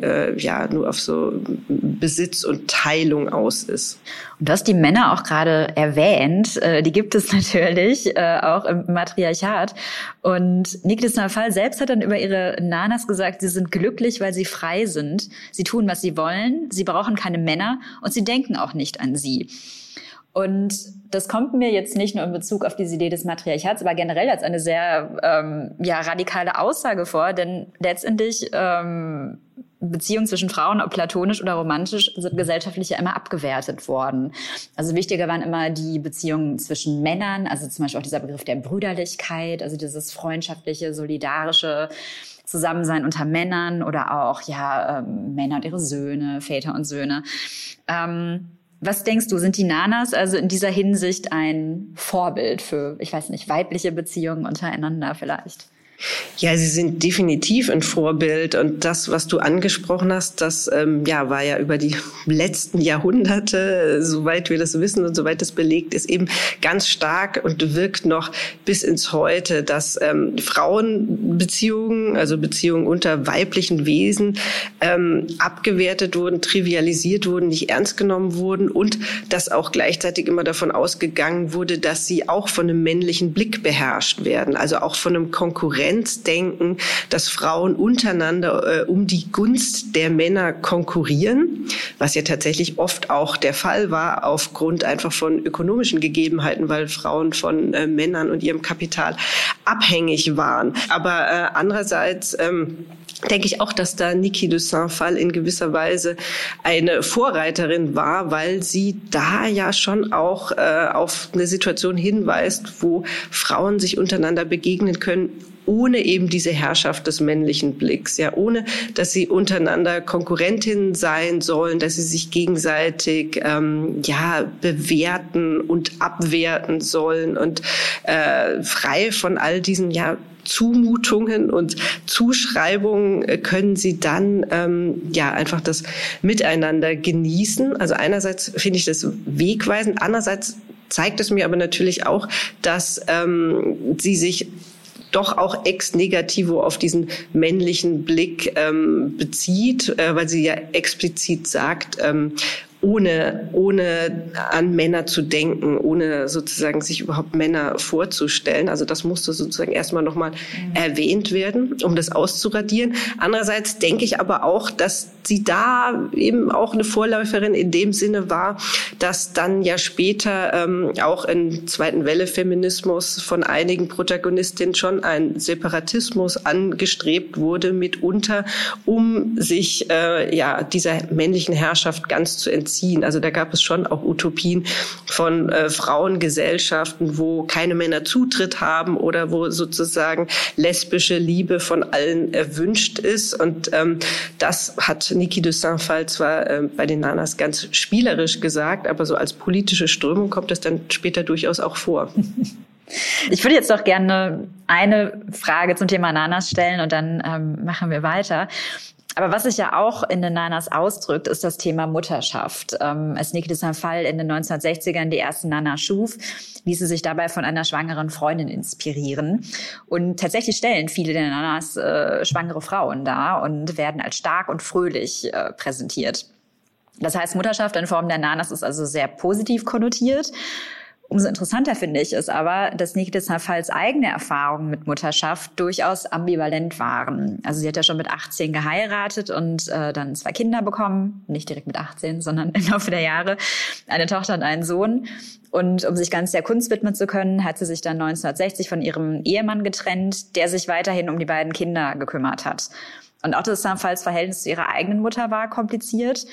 nur auf so Besitz und Teilung aus ist. Und du hast die Männer auch gerade erwähnt, die gibt es natürlich auch im Matriarchat. Und Niki de Saint Phalle selbst hat dann über ihre Nanas gesagt, sie sind glücklich, weil sie frei sind. Sie tun, was sie wollen, sie brauchen keine Männer und sie denken auch nicht an sie. Und das kommt mir jetzt nicht nur in Bezug auf diese Idee des Matriarchats, aber generell als eine sehr radikale Aussage vor, denn letztendlich Beziehungen zwischen Frauen, ob platonisch oder romantisch, sind gesellschaftlich ja immer abgewertet worden. Also wichtiger waren immer die Beziehungen zwischen Männern, also zum Beispiel auch dieser Begriff der Brüderlichkeit, also dieses freundschaftliche, solidarische Zusammensein unter Männern oder auch Männer und ihre Söhne, Väter und Söhne. Was denkst du, sind die Nanas also in dieser Hinsicht ein Vorbild für, ich weiß nicht, weibliche Beziehungen untereinander vielleicht? Ja, sie sind definitiv ein Vorbild. Und das, was du angesprochen hast, das war ja über die letzten Jahrhunderte, soweit wir das wissen und soweit das belegt ist, eben ganz stark und wirkt noch bis ins Heute, dass Frauenbeziehungen, also Beziehungen unter weiblichen Wesen, abgewertet wurden, trivialisiert wurden, nicht ernst genommen wurden und dass auch gleichzeitig immer davon ausgegangen wurde, dass sie auch von einem männlichen Blick beherrscht werden, also auch von einem Konkurrenzdenken, dass Frauen untereinander um die Gunst der Männer konkurrieren, was ja tatsächlich oft auch der Fall war, aufgrund einfach von ökonomischen Gegebenheiten, weil Frauen von Männern und ihrem Kapital abhängig waren. Aber andererseits denke ich auch, dass da Niki de Saint Phalle in gewisser Weise eine Vorreiterin war, weil sie da ja schon auch auf eine Situation hinweist, wo Frauen sich untereinander begegnen können, ohne eben diese Herrschaft des männlichen Blicks, ohne dass sie untereinander Konkurrentinnen sein sollen, dass sie sich gegenseitig bewerten und abwerten sollen und frei von all diesen Zumutungen und Zuschreibungen können sie dann einfach das Miteinander genießen. Also einerseits finde ich das wegweisend, andererseits zeigt es mir aber natürlich auch, dass sie sich doch auch ex negativo auf diesen männlichen Blick bezieht, weil sie ja explizit sagt, ohne an Männer zu denken, ohne sozusagen sich überhaupt Männer vorzustellen. Also das musste sozusagen erstmal nochmal erwähnt werden, um das auszuradieren. Andererseits denke ich aber auch, dass sie da eben auch eine Vorläuferin in dem Sinne war, dass dann ja später auch in zweiten Welle Feminismus von einigen Protagonistinnen schon ein Separatismus angestrebt wurde mitunter, um sich dieser männlichen Herrschaft ganz zu entziehen. Also da gab es schon auch Utopien von Frauengesellschaften, wo keine Männer Zutritt haben oder wo sozusagen lesbische Liebe von allen erwünscht ist. Und das hat Niki de Saint Phalle zwar bei den Nanas ganz spielerisch gesagt, aber so als politische Strömung kommt das dann später durchaus auch vor. Ich würde jetzt doch gerne eine Frage zum Thema Nanas stellen und dann machen wir weiter. Aber was sich ja auch in den Nanas ausdrückt, ist das Thema Mutterschaft. Als Niki de Saint Phalle in den 1960ern die ersten Nanas schuf, ließ sie sich dabei von einer schwangeren Freundin inspirieren. Und tatsächlich stellen viele der Nanas schwangere Frauen dar und werden als stark und fröhlich präsentiert. Das heißt, Mutterschaft in Form der Nanas ist also sehr positiv konnotiert. Umso interessanter finde ich es aber, dass Niki de Saint Phalles eigene Erfahrungen mit Mutterschaft durchaus ambivalent waren. Also sie hat ja schon mit 18 geheiratet und dann 2 Kinder bekommen. Nicht direkt mit 18, sondern im Laufe der Jahre. Eine Tochter und einen Sohn. Und um sich ganz der Kunst widmen zu können, hat sie sich dann 1960 von ihrem Ehemann getrennt, der sich weiterhin um die beiden Kinder gekümmert hat. Und auch de Saint Phalles Verhältnis zu ihrer eigenen Mutter war kompliziert.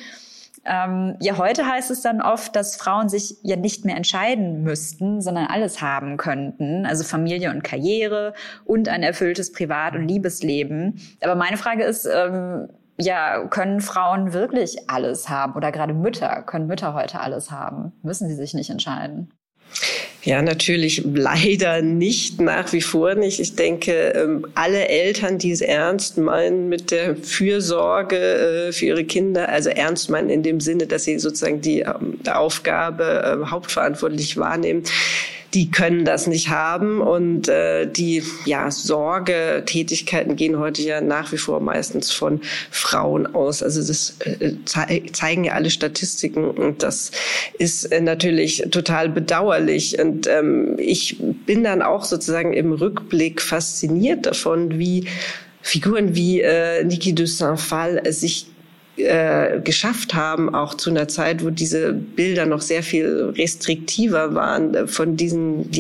Heute heißt es dann oft, dass Frauen sich ja nicht mehr entscheiden müssten, sondern alles haben könnten. Also Familie und Karriere und ein erfülltes Privat- und Liebesleben. Aber meine Frage ist, können Frauen wirklich alles haben? Oder gerade Mütter, können Mütter heute alles haben? Müssen sie sich nicht entscheiden? Ja, natürlich leider nicht, nach wie vor nicht. Ich denke, alle Eltern, die es ernst meinen mit der Fürsorge für ihre Kinder, also ernst meinen in dem Sinne, dass sie sozusagen die Aufgabe hauptverantwortlich wahrnehmen, die können das nicht haben. Und die Sorgetätigkeiten gehen heute ja nach wie vor meistens von Frauen aus. Also das zeigen ja alle Statistiken und das ist natürlich total bedauerlich. Und ich bin dann auch sozusagen im Rückblick fasziniert davon, wie Figuren wie Niki de Saint Phalle sich geschafft haben, auch zu einer Zeit, wo diese Bilder noch sehr viel restriktiver waren, von diesen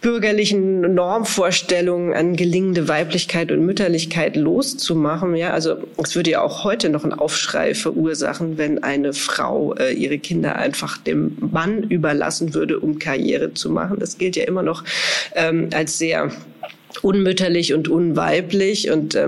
bürgerlichen Normvorstellungen an gelingende Weiblichkeit und Mütterlichkeit loszumachen. Ja, also es würde ja auch heute noch einen Aufschrei verursachen, wenn eine Frau ihre Kinder einfach dem Mann überlassen würde, um Karriere zu machen. Das gilt ja immer noch als sehr unmütterlich und unweiblich und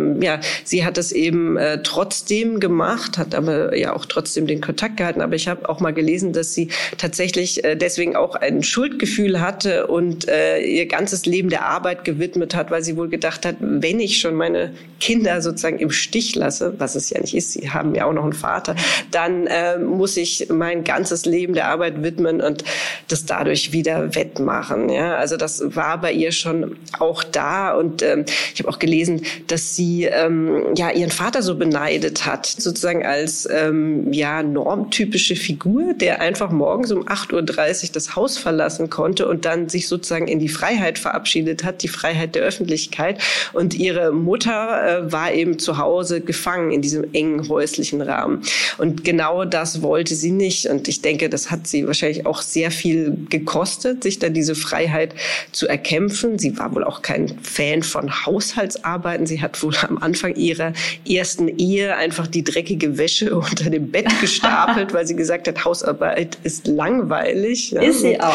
sie hat das eben trotzdem gemacht, hat aber ja auch trotzdem den Kontakt gehalten, aber ich habe auch mal gelesen, dass sie tatsächlich deswegen auch ein Schuldgefühl hatte und ihr ganzes Leben der Arbeit gewidmet hat, weil sie wohl gedacht hat, wenn ich schon meine Kinder sozusagen im Stich lasse, was es ja nicht ist, sie haben ja auch noch einen Vater, dann muss ich mein ganzes Leben der Arbeit widmen und das dadurch wieder wettmachen. Ja? Also das war bei ihr schon auch da. Und ich habe auch gelesen, dass sie ihren Vater so beneidet hat, sozusagen als normtypische Figur, der einfach morgens um 8:30 Uhr das Haus verlassen konnte und dann sich sozusagen in die Freiheit verabschiedet hat, die Freiheit der Öffentlichkeit. Und ihre Mutter war eben zu Hause gefangen in diesem engen häuslichen Rahmen. Und genau das wollte sie nicht. Und ich denke, das hat sie wahrscheinlich auch sehr viel gekostet, sich dann diese Freiheit zu erkämpfen. Sie war wohl auch kein Fan von Haushaltsarbeiten. Sie hat wohl am Anfang ihrer ersten Ehe einfach die dreckige Wäsche unter dem Bett gestapelt, weil sie gesagt hat, Hausarbeit ist langweilig. Ja, ist sie auch.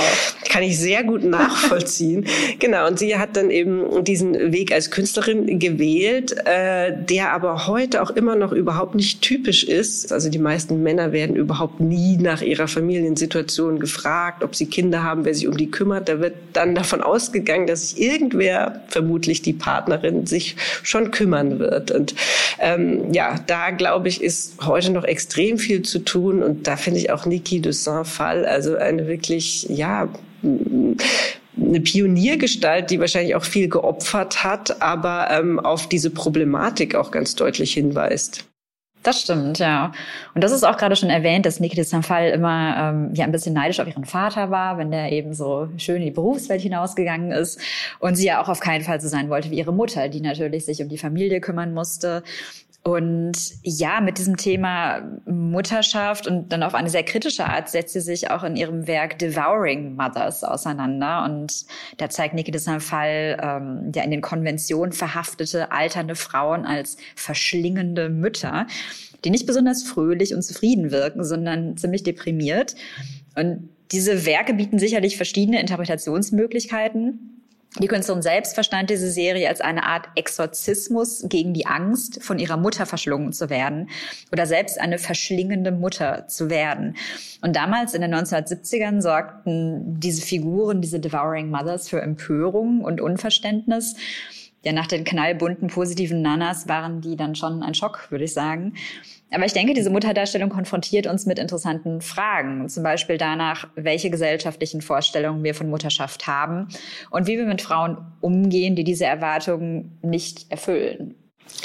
Kann ich sehr gut nachvollziehen. Genau, und sie hat dann eben diesen Weg als Künstlerin gewählt, der aber heute auch immer noch überhaupt nicht typisch ist. Also die meisten Männer werden überhaupt nie nach ihrer Familiensituation gefragt, ob sie Kinder haben, wer sich um die kümmert. Da wird dann davon ausgegangen, dass sich irgendwer, vermutlich die Partnerin, sich schon kümmern wird. Und da glaube ich, ist heute noch extrem viel zu tun. Und da finde ich auch Niki de Saint Phalle, also eine wirklich eine Pioniergestalt, die wahrscheinlich auch viel geopfert hat, aber auf diese Problematik auch ganz deutlich hinweist. Das stimmt, ja. Und das ist auch gerade schon erwähnt, dass Niki de Saint Phalle immer ein bisschen neidisch auf ihren Vater war, wenn der eben so schön in die Berufswelt hinausgegangen ist und sie ja auch auf keinen Fall so sein wollte wie ihre Mutter, die natürlich sich um die Familie kümmern musste. Und ja, mit diesem Thema Mutterschaft und dann auf eine sehr kritische Art setzt sie sich auch in ihrem Werk Devouring Mothers auseinander. Und da zeigt Niki de Saint Phalle in den Konventionen verhaftete, alternde Frauen als verschlingende Mütter, die nicht besonders fröhlich und zufrieden wirken, sondern ziemlich deprimiert. Und diese Werke bieten sicherlich verschiedene Interpretationsmöglichkeiten. Die Künstlerin selbst verstand diese Serie als eine Art Exorzismus gegen die Angst, von ihrer Mutter verschlungen zu werden oder selbst eine verschlingende Mutter zu werden. Und damals in den 1970ern sorgten diese Figuren, diese Devouring Mothers, für Empörung und Unverständnis. Ja, nach den knallbunten, positiven Nanas waren die dann schon ein Schock, würde ich sagen. Aber ich denke, diese Mutterdarstellung konfrontiert uns mit interessanten Fragen. Zum Beispiel danach, welche gesellschaftlichen Vorstellungen wir von Mutterschaft haben und wie wir mit Frauen umgehen, die diese Erwartungen nicht erfüllen.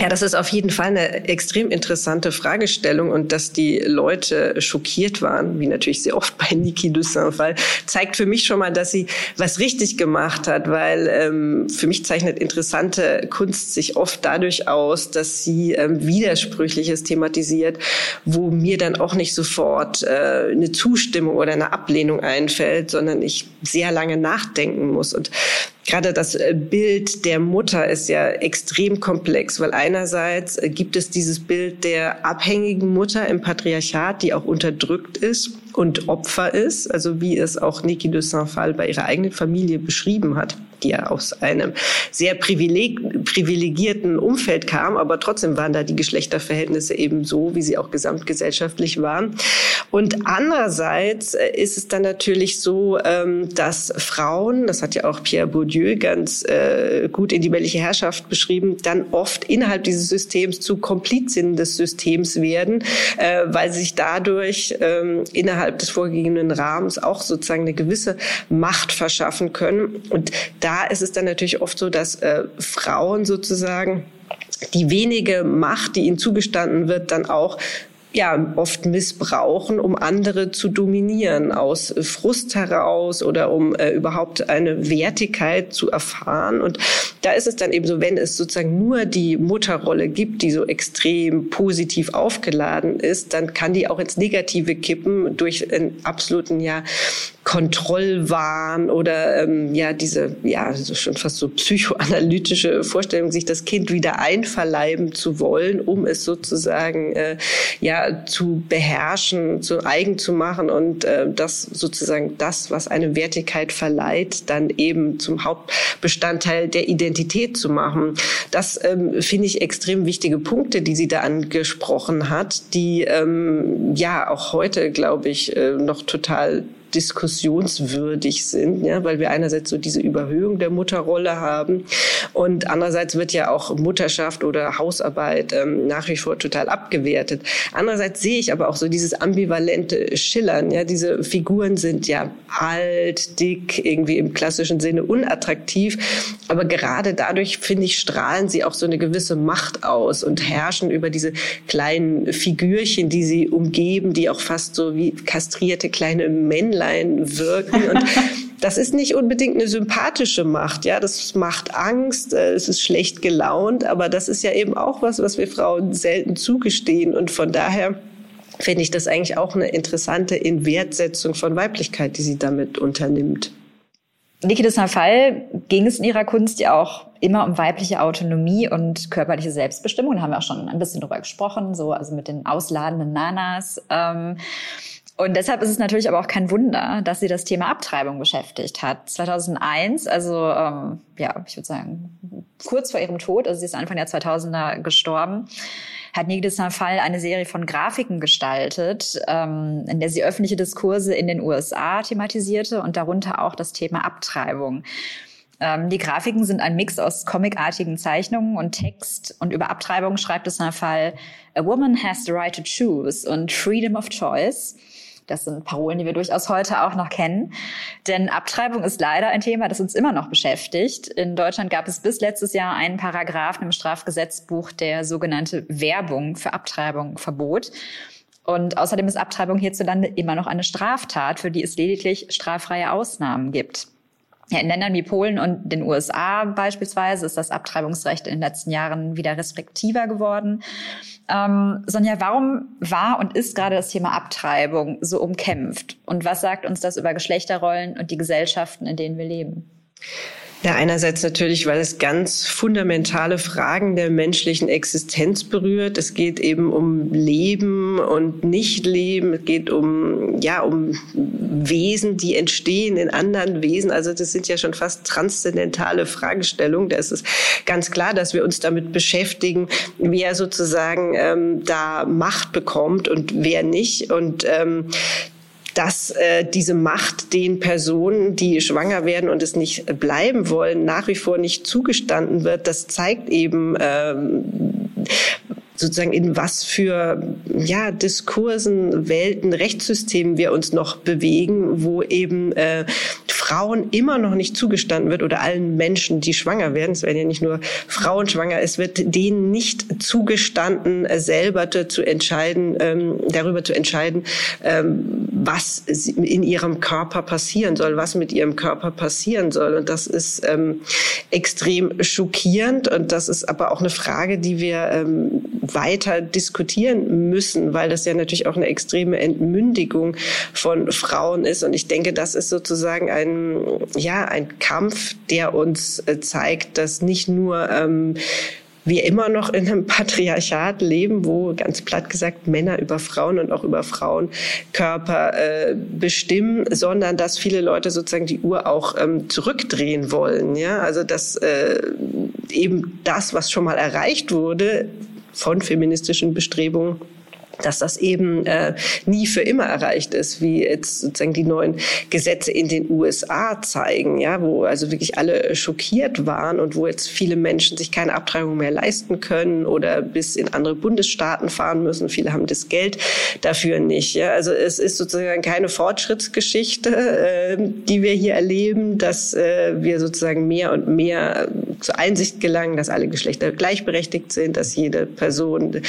Ja, das ist auf jeden Fall eine extrem interessante Fragestellung, und dass die Leute schockiert waren, wie natürlich sehr oft bei Niki de Saint Phalle, zeigt für mich schon mal, dass sie was richtig gemacht hat, weil für mich zeichnet interessante Kunst sich oft dadurch aus, dass sie Widersprüchliches thematisiert, wo mir dann auch nicht sofort eine Zustimmung oder eine Ablehnung einfällt, sondern ich sehr lange nachdenken muss. Und gerade das Bild der Mutter ist ja extrem komplex, weil einerseits gibt es dieses Bild der abhängigen Mutter im Patriarchat, die auch unterdrückt ist und Opfer ist, also wie es auch Niki de Saint Phalle bei ihrer eigenen Familie beschrieben hat, die ja aus einem sehr privilegierten Umfeld kam, aber trotzdem waren da die Geschlechterverhältnisse eben so, wie sie auch gesamtgesellschaftlich waren. Und andererseits ist es dann natürlich so, dass Frauen, das hat ja auch Pierre Bourdieu ganz gut in Die männliche Herrschaft beschrieben, dann oft innerhalb dieses Systems zu Komplizinnen des Systems werden, weil sich dadurch innerhalb des vorgegebenen Rahmens auch sozusagen eine gewisse Macht verschaffen können. Und da ist es dann natürlich oft so, dass Frauen sozusagen die wenige Macht, die ihnen zugestanden wird, dann auch oft missbrauchen, um andere zu dominieren, aus Frust heraus oder um überhaupt eine Wertigkeit zu erfahren. Und da ist es dann eben so, wenn es sozusagen nur die Mutterrolle gibt, die so extrem positiv aufgeladen ist, dann kann die auch ins Negative kippen durch einen absoluten Kontrollwahn oder schon fast so psychoanalytische Vorstellung, sich das Kind wieder einverleiben zu wollen, um es sozusagen zu beherrschen, zu eigen zu machen und das sozusagen das, was eine Wertigkeit verleiht, dann eben zum Hauptbestandteil der Identität zu machen. Das finde ich extrem wichtige Punkte, die sie da angesprochen hat, die auch heute, glaube ich, noch total diskussionswürdig sind, weil wir einerseits so diese Überhöhung der Mutterrolle haben und andererseits wird ja auch Mutterschaft oder Hausarbeit nach wie vor total abgewertet. Andererseits sehe ich aber auch so dieses ambivalente Schillern. Diese Figuren sind ja alt, dick, irgendwie im klassischen Sinne unattraktiv, aber gerade dadurch, finde ich, strahlen sie auch so eine gewisse Macht aus und herrschen über diese kleinen Figürchen, die sie umgeben, die auch fast so wie kastrierte kleine Männlein wirken. Und das ist nicht unbedingt eine sympathische Macht. Das macht Angst, es ist schlecht gelaunt, aber das ist ja eben auch was wir Frauen selten zugestehen. Und von daher finde ich das eigentlich auch eine interessante Inwertsetzung von Weiblichkeit, die sie damit unternimmt. Niki de Saint Phalle ging es in ihrer Kunst ja auch immer um weibliche Autonomie und körperliche Selbstbestimmung. Da haben wir auch schon ein bisschen drüber gesprochen, also mit den ausladenden Nanas. Und deshalb ist es natürlich aber auch kein Wunder, dass sie das Thema Abtreibung beschäftigt hat. 2001, ich würde sagen, kurz vor ihrem Tod, also sie ist Anfang der 2000er gestorben, hat Niki de Saint Phalle eine Serie von Grafiken gestaltet, in der sie öffentliche Diskurse in den USA thematisierte und darunter auch das Thema Abtreibung. Die Grafiken sind ein Mix aus comicartigen Zeichnungen und Text. Und über Abtreibung schreibt de Saint Phalle: "A woman has the right to choose and freedom of choice. Das sind Parolen, die wir durchaus heute auch noch kennen. Denn Abtreibung ist leider ein Thema, das uns immer noch beschäftigt. In Deutschland gab es bis letztes Jahr einen Paragraphen im Strafgesetzbuch, der sogenannte Werbung für Abtreibung verbot. Und außerdem ist Abtreibung hierzulande immer noch eine Straftat, für die es lediglich straffreie Ausnahmen gibt. Ja, in Ländern wie Polen und den USA beispielsweise ist das Abtreibungsrecht in den letzten Jahren wieder restriktiver geworden. Sonja, warum war und ist gerade das Thema Abtreibung so umkämpft? Und was sagt uns das über Geschlechterrollen und die Gesellschaften, in denen wir leben? Ja, einerseits natürlich, weil es ganz fundamentale Fragen der menschlichen Existenz berührt. Es geht eben um Leben und Nichtleben. Es geht um Wesen, die entstehen in anderen Wesen. Also das sind ja schon fast transzendentale Fragestellungen. Da ist es ganz klar, dass wir uns damit beschäftigen, wer sozusagen da Macht bekommt und wer nicht. Und dass diese Macht den Personen, die schwanger werden und es nicht bleiben wollen, nach wie vor nicht zugestanden wird. Das zeigt eben sozusagen, in was für Diskursen, Welten, Rechtssystemen wir uns noch bewegen, wo eben Frauen immer noch nicht zugestanden wird oder allen Menschen, die schwanger werden, es werden ja nicht nur Frauen schwanger, es wird denen nicht zugestanden, selber zu entscheiden, darüber zu entscheiden, was in ihrem Körper passieren soll, was mit ihrem Körper passieren soll. Und das ist extrem schockierend und das ist aber auch eine Frage, die wir weiter diskutieren müssen, weil das ja natürlich auch eine extreme Entmündigung von Frauen ist. Und ich denke, das ist sozusagen ein Kampf, der uns zeigt, dass nicht nur wir immer noch in einem Patriarchat leben, wo ganz platt gesagt Männer über Frauen und auch über Frauenkörper bestimmen, sondern dass viele Leute sozusagen die Uhr auch zurückdrehen wollen. Ja? Also dass eben das, was schon mal erreicht wurde, von feministischen Bestrebungen, dass das eben nie für immer erreicht ist, wie jetzt sozusagen die neuen Gesetze in den USA zeigen, ja, wo also wirklich alle schockiert waren und wo jetzt viele Menschen sich keine Abtreibung mehr leisten können oder bis in andere Bundesstaaten fahren müssen. Viele haben das Geld dafür nicht. Ja. Also es ist sozusagen keine Fortschrittsgeschichte, die wir hier erleben, dass wir sozusagen mehr und mehr zur Einsicht gelangen, dass alle Geschlechter gleichberechtigt sind, dass jede Person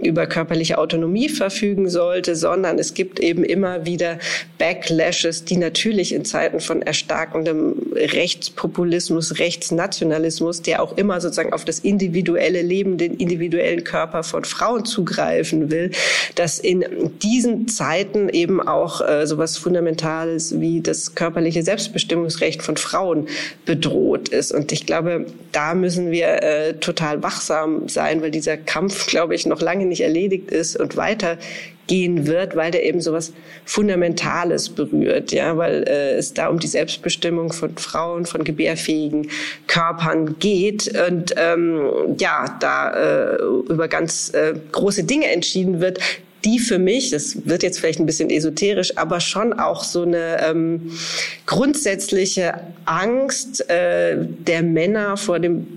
über körperliche Autonomie verfügen sollte, sondern es gibt eben immer wieder Backlashes, die natürlich in Zeiten von erstarkendem Rechtspopulismus, Rechtsnationalismus, der auch immer sozusagen auf das individuelle Leben, den individuellen Körper von Frauen zugreifen will, dass in diesen Zeiten eben auch sowas Fundamentales wie das körperliche Selbstbestimmungsrecht von Frauen bedroht ist. Und ich glaube, da müssen wir total wachsam sein, weil dieser Kampf, glaube ich, noch lange nicht erledigt ist und weitergehen wird, weil der eben sowas Fundamentales berührt, ja, weil es da um die Selbstbestimmung von Frauen, von gebärfähigen Körpern geht und da über ganz große Dinge entschieden wird, die für mich, das wird jetzt vielleicht ein bisschen esoterisch, aber schon auch so eine grundsätzliche Angst der Männer vor dem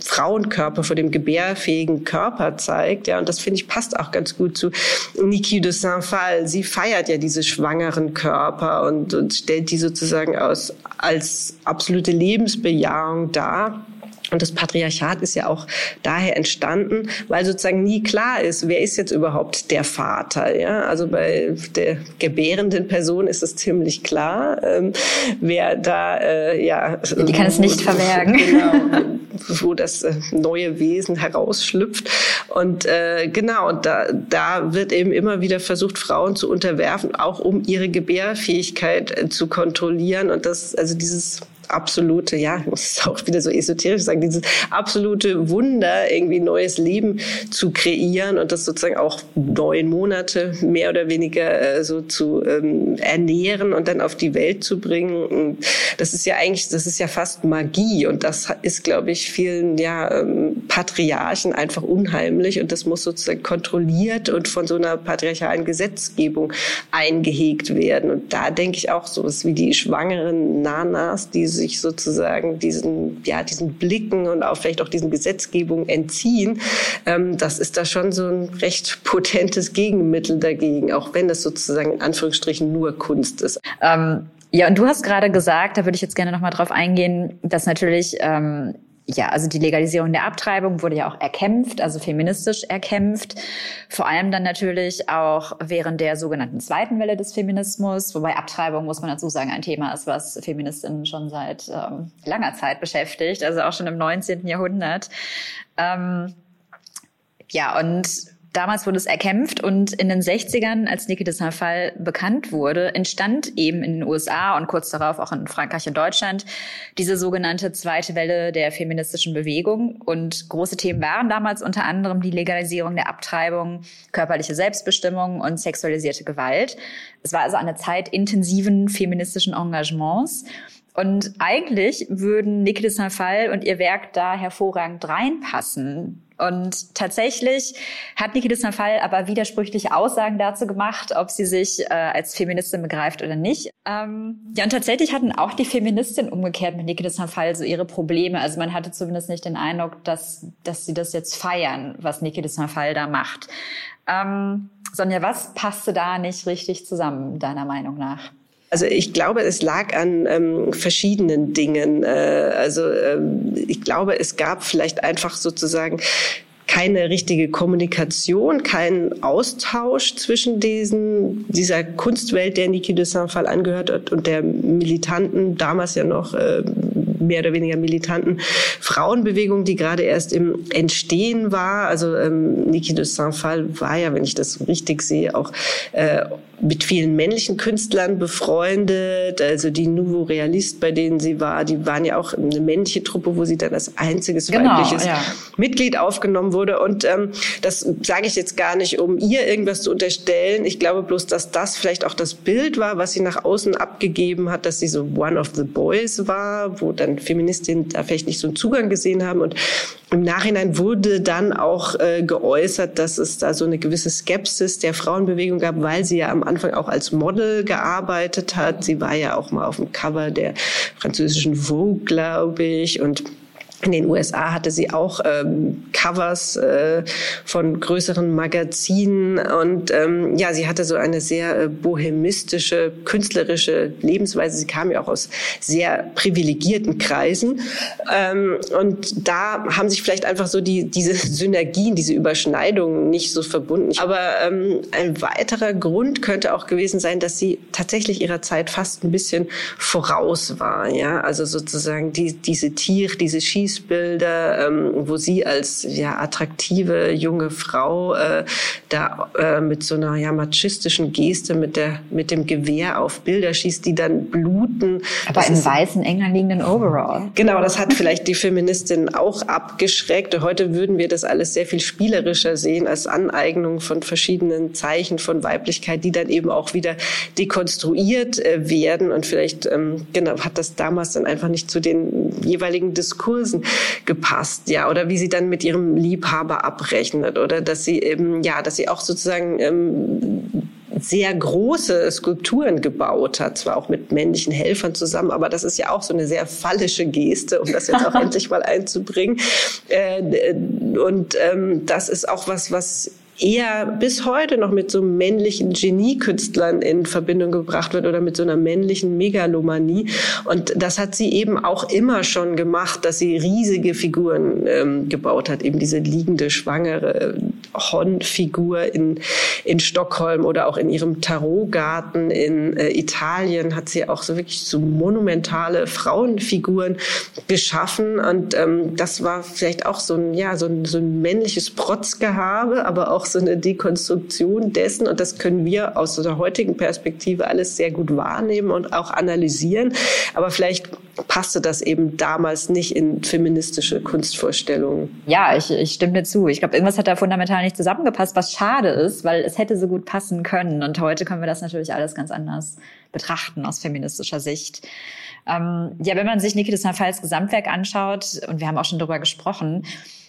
Frauenkörper, vor dem gebärfähigen Körper zeigt. Ja, und das, finde ich, passt auch ganz gut zu Niki de Saint Phalle. Sie feiert ja diese schwangeren Körper und stellt die sozusagen als absolute Lebensbejahung dar. Und das Patriarchat ist ja auch daher entstanden, weil sozusagen nie klar ist, wer ist jetzt überhaupt der Vater. Ja? Also bei der gebärenden Person ist es ziemlich klar, wer da die kann es nicht verbergen. Genau, wo das neue Wesen herausschlüpft. Und da wird eben immer wieder versucht, Frauen zu unterwerfen, auch um ihre Gebärfähigkeit zu kontrollieren. Und das, also dieses absolute, ja, muss es auch wieder so esoterisch sagen, dieses absolute Wunder, irgendwie neues Leben zu kreieren und das sozusagen auch 9 Monate mehr oder weniger so zu ernähren und dann auf die Welt zu bringen. Und das ist ja fast Magie und das ist, glaube ich, vielen Patriarchen einfach unheimlich und das muss sozusagen kontrolliert und von so einer patriarchalen Gesetzgebung eingehegt werden. Und da denke ich auch sowas wie die schwangeren Nanas, die sich sozusagen diesen Blicken und auch vielleicht auch diesen Gesetzgebungen entziehen. Das ist da schon so ein recht potentes Gegenmittel dagegen, auch wenn das sozusagen in Anführungsstrichen nur Kunst ist. Ja, und du hast gerade gesagt, da würde ich jetzt gerne nochmal drauf eingehen, dass natürlich, also die Legalisierung der Abtreibung wurde ja auch erkämpft, also feministisch erkämpft. Vor allem dann natürlich auch während der sogenannten zweiten Welle des Feminismus, wobei Abtreibung, muss man dazu sagen, ein Thema ist, was Feministinnen schon seit langer Zeit beschäftigt, also auch schon im 19. Jahrhundert. Und damals wurde es erkämpft und in den 60ern, als Niki de Saint Phalle bekannt wurde, entstand eben in den USA und kurz darauf auch in Frankreich und Deutschland diese sogenannte zweite Welle der feministischen Bewegung. Und große Themen waren damals unter anderem die Legalisierung der Abtreibung, körperliche Selbstbestimmung und sexualisierte Gewalt. Es war also eine Zeit intensiven feministischen Engagements. Und eigentlich würden Niki de Saint Phalle und ihr Werk da hervorragend reinpassen. Und tatsächlich hat Niki de Saint Phalle aber widersprüchliche Aussagen dazu gemacht, ob sie sich als Feministin begreift oder nicht. Und tatsächlich hatten auch die Feministinnen umgekehrt mit Niki de Saint Phalle so ihre Probleme. Also man hatte zumindest nicht den Eindruck, dass sie das jetzt feiern, was Niki de Saint Phalle da macht. Sonja, was passte da nicht richtig zusammen, deiner Meinung nach? Also ich glaube, es lag an verschiedenen Dingen. Ich glaube, es gab vielleicht einfach sozusagen keine richtige Kommunikation, keinen Austausch zwischen dieser Kunstwelt, der Niki de Saint Phalle angehört hat, und der militanten, damals ja noch mehr oder weniger militanten Frauenbewegung, die gerade erst im Entstehen war. Also Niki de Saint Phalle war ja, wenn ich das richtig sehe, auch mit vielen männlichen Künstlern befreundet. Also die Nouveau Realist, bei denen sie war, die waren ja auch eine männliche Truppe, wo sie dann als einziges weibliches Mitglied aufgenommen wurde. Und das sage ich jetzt gar nicht, um ihr irgendwas zu unterstellen. Ich glaube bloß, dass das vielleicht auch das Bild war, was sie nach außen abgegeben hat, dass sie so one of the boys war, wo dann Feministinnen da vielleicht nicht so einen Zugang gesehen haben. Und im Nachhinein wurde dann auch geäußert, dass es da so eine gewisse Skepsis der Frauenbewegung gab, weil sie ja am Anfang auch als Model gearbeitet hat. Sie war ja auch mal auf dem Cover der französischen Vogue, glaube ich, und in den USA hatte sie auch Covers von größeren Magazinen und sie hatte so eine sehr bohemistische, künstlerische Lebensweise. Sie kam ja auch aus sehr privilegierten Kreisen und da haben sich vielleicht einfach so diese Synergien, diese Überschneidungen nicht so verbunden. Aber ein weiterer Grund könnte auch gewesen sein, dass sie tatsächlich ihrer Zeit fast ein bisschen voraus war. Ja, also sozusagen diese Schießbilder, wo sie als attraktive junge Frau mit so einer machistischen Geste mit dem Gewehr auf Bilder schießt, die dann bluten. Aber im weißen, eng anliegenden Overall. Genau, das hat vielleicht die Feministinnen auch abgeschreckt. Heute würden wir das alles sehr viel spielerischer sehen als Aneignung von verschiedenen Zeichen von Weiblichkeit, die dann eben auch wieder dekonstruiert werden. Und vielleicht hat das damals dann einfach nicht zu den jeweiligen Diskursen gepasst, oder wie sie dann mit ihrem Liebhaber abrechnet, oder dass sie eben, dass sie auch sozusagen sehr große Skulpturen gebaut hat, zwar auch mit männlichen Helfern zusammen, aber das ist ja auch so eine sehr phallische Geste, um das jetzt auch endlich mal einzubringen. Das ist auch was eher bis heute noch mit so männlichen Geniekünstlern in Verbindung gebracht wird oder mit so einer männlichen Megalomanie. Und das hat sie eben auch immer schon gemacht, dass sie riesige Figuren gebaut hat. Eben diese liegende, schwangere Hon-Figur in Stockholm oder auch in ihrem Tarotgarten in Italien hat sie auch so wirklich so monumentale Frauenfiguren geschaffen. Und das war vielleicht auch so ein männliches Protzgehabe, aber auch so eine Dekonstruktion dessen, und das können wir aus unserer heutigen Perspektive alles sehr gut wahrnehmen und auch analysieren, aber vielleicht passte das eben damals nicht in feministische Kunstvorstellungen. Ja, ich stimme dir zu. Ich glaube, irgendwas hat da fundamental nicht zusammengepasst, was schade ist, weil es hätte so gut passen können, und heute können wir das natürlich alles ganz anders betrachten aus feministischer Sicht. Wenn man sich Niki de Saint Phalles Gesamtwerk anschaut, und wir haben auch schon darüber gesprochen,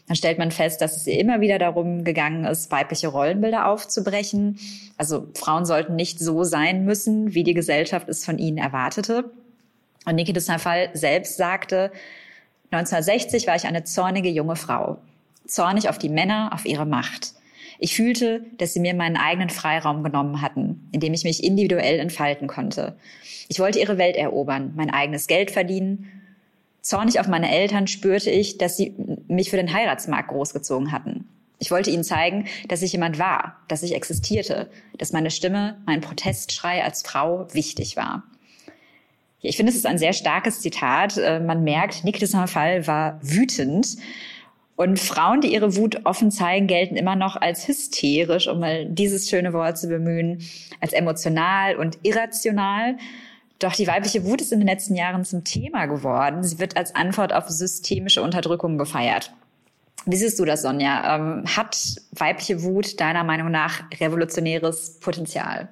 dann stellt man fest, dass es ihr immer wieder darum gegangen ist, weibliche Rollenbilder aufzubrechen. Also Frauen sollten nicht so sein müssen, wie die Gesellschaft es von ihnen erwartete. Und Niki de Saint Phalle selbst sagte, 1960 war ich eine zornige junge Frau, zornig auf die Männer, auf ihre Macht. Ich fühlte, dass sie mir meinen eigenen Freiraum genommen hatten, in dem ich mich individuell entfalten konnte. Ich wollte ihre Welt erobern, mein eigenes Geld verdienen. Zornig auf meine Eltern spürte ich, dass sie mich für den Heiratsmarkt großgezogen hatten. Ich wollte ihnen zeigen, dass ich jemand war, dass ich existierte, dass meine Stimme, mein Protestschrei als Frau wichtig war. Ich finde, es ist ein sehr starkes Zitat. Man merkt, Niki de Saint Phalle war wütend. Und Frauen, die ihre Wut offen zeigen, gelten immer noch als hysterisch, um mal dieses schöne Wort zu bemühen, als emotional und irrational. Doch die weibliche Wut ist in den letzten Jahren zum Thema geworden. Sie wird als Antwort auf systemische Unterdrückung gefeiert. Wie siehst du das, Sonja? Hat weibliche Wut deiner Meinung nach revolutionäres Potenzial?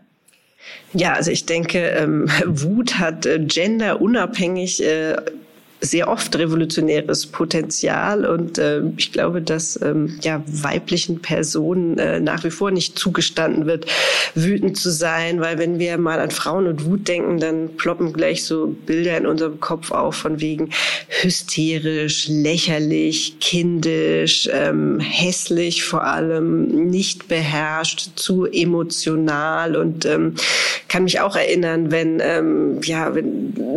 Ja, also ich denke, Wut hat genderunabhängig sehr oft revolutionäres Potenzial und ich glaube, dass weiblichen Personen nach wie vor nicht zugestanden wird, wütend zu sein, weil wenn wir mal an Frauen und Wut denken, dann ploppen gleich so Bilder in unserem Kopf auf von wegen hysterisch, lächerlich, kindisch, hässlich vor allem, nicht beherrscht, zu emotional und kann mich auch erinnern, wenn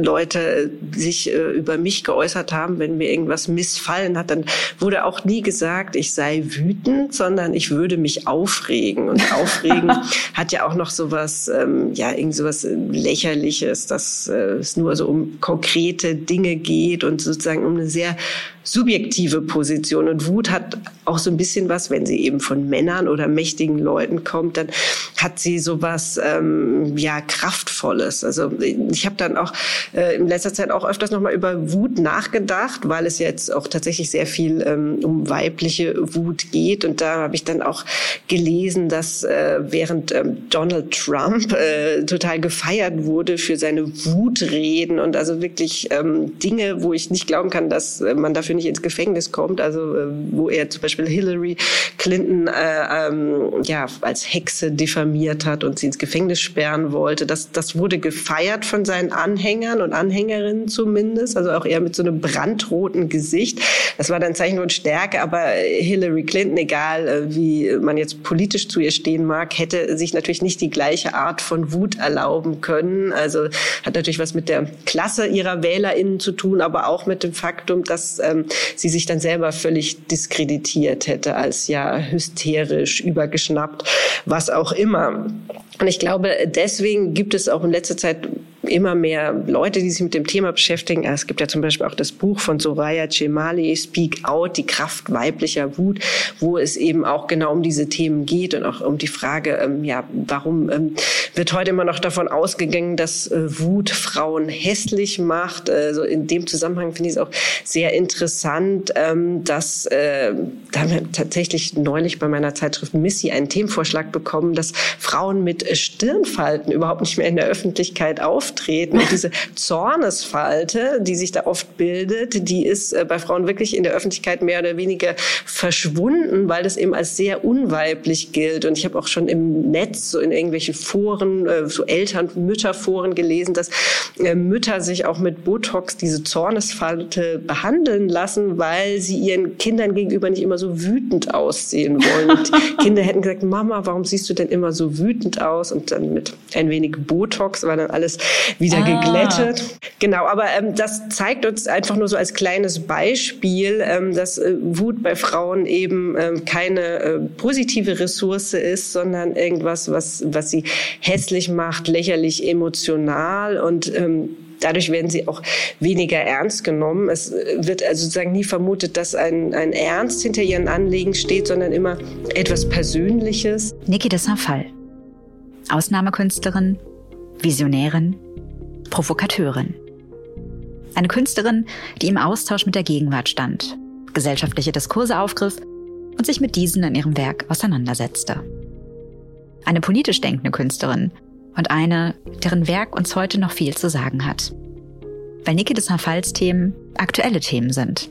Leute sich über mich geäußert haben, wenn mir irgendwas missfallen hat, dann wurde auch nie gesagt, ich sei wütend, sondern ich würde mich aufregen. Und aufregen hat ja auch noch sowas, irgend sowas Lächerliches, dass es nur so um konkrete Dinge geht und sozusagen um eine sehr subjektive Position. Und Wut hat auch so ein bisschen was, wenn sie eben von Männern oder mächtigen Leuten kommt, dann hat sie sowas Kraftvolles. Also ich habe dann auch in letzter Zeit auch öfters nochmal über Wut nachgedacht, weil es jetzt auch tatsächlich sehr viel um weibliche Wut geht. Und da habe ich dann auch gelesen, dass während Donald Trump total gefeiert wurde für seine Wutreden und also wirklich Dinge, wo ich nicht glauben kann, dass man dafür nicht ins Gefängnis kommt, also wo er zum Beispiel Hillary Clinton als Hexe diffamiert hat und sie ins Gefängnis sperren wollte. Das wurde gefeiert von seinen Anhängern und Anhängerinnen zumindest, also auch eher mit so einem brandroten Gesicht. Das war dann ein Zeichen von Stärke, aber Hillary Clinton, egal wie man jetzt politisch zu ihr stehen mag, hätte sich natürlich nicht die gleiche Art von Wut erlauben können. Also hat natürlich was mit der Klasse ihrer WählerInnen zu tun, aber auch mit dem Faktum, dass sie sich dann selber völlig diskreditiert hätte als ja hysterisch, übergeschnappt, was auch immer. Und ich glaube, deswegen gibt es auch in letzter Zeit immer mehr Leute, die sich mit dem Thema beschäftigen. Es gibt ja zum Beispiel auch das Buch von Soraya Cemali, Speak Out, die Kraft weiblicher Wut, wo es eben auch genau um diese Themen geht und auch um die Frage, warum wird heute immer noch davon ausgegangen, dass Wut Frauen hässlich macht. Also in dem Zusammenhang finde ich es auch sehr interessant, dass da haben wir tatsächlich neulich bei meiner Zeitschrift Missy einen Themenvorschlag bekommen, dass Frauen mit Stirnfalten überhaupt nicht mehr in der Öffentlichkeit auftreten. Und diese Zornesfalte, die sich da oft bildet, die ist bei Frauen wirklich in der Öffentlichkeit mehr oder weniger verschwunden, weil das eben als sehr unweiblich gilt. Und ich habe auch schon im Netz, so in irgendwelchen Foren, so Eltern-, Mütterforen gelesen, dass Mütter sich auch mit Botox diese Zornesfalte behandeln lassen, weil sie ihren Kindern gegenüber nicht immer so wütend aussehen wollen. Und Kinder hätten gesagt, Mama, warum siehst du denn immer so wütend aus? Und dann mit ein wenig Botox war dann alles wieder geglättet. Genau, aber das zeigt uns einfach nur so als kleines Beispiel, dass Wut bei Frauen eben keine positive Ressource ist, sondern irgendwas, was sie hässlich macht, lächerlich, emotional und dadurch werden sie auch weniger ernst genommen. Es wird also sozusagen nie vermutet, dass ein Ernst hinter ihren Anliegen steht, sondern immer etwas Persönliches. Niki de Saint Phalle, Ausnahmekünstlerin, Visionärin, Provokateurin. Eine Künstlerin, die im Austausch mit der Gegenwart stand, gesellschaftliche Diskurse aufgriff und sich mit diesen in ihrem Werk auseinandersetzte. Eine politisch denkende Künstlerin und eine, deren Werk uns heute noch viel zu sagen hat. Weil Niki de Saint Phalles Themen aktuelle Themen sind.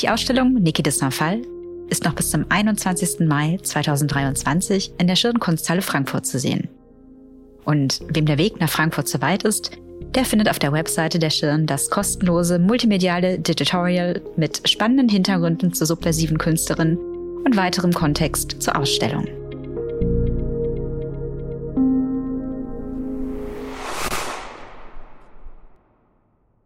Die Ausstellung Niki de Saint Phalle ist noch bis zum 21. Mai 2023 in der Schirn Kunsthalle Frankfurt zu sehen. Und wem der Weg nach Frankfurt zu weit ist, der findet auf der Webseite der Schirn das kostenlose multimediale Digitorial mit spannenden Hintergründen zur subversiven Künstlerin und weiterem Kontext zur Ausstellung.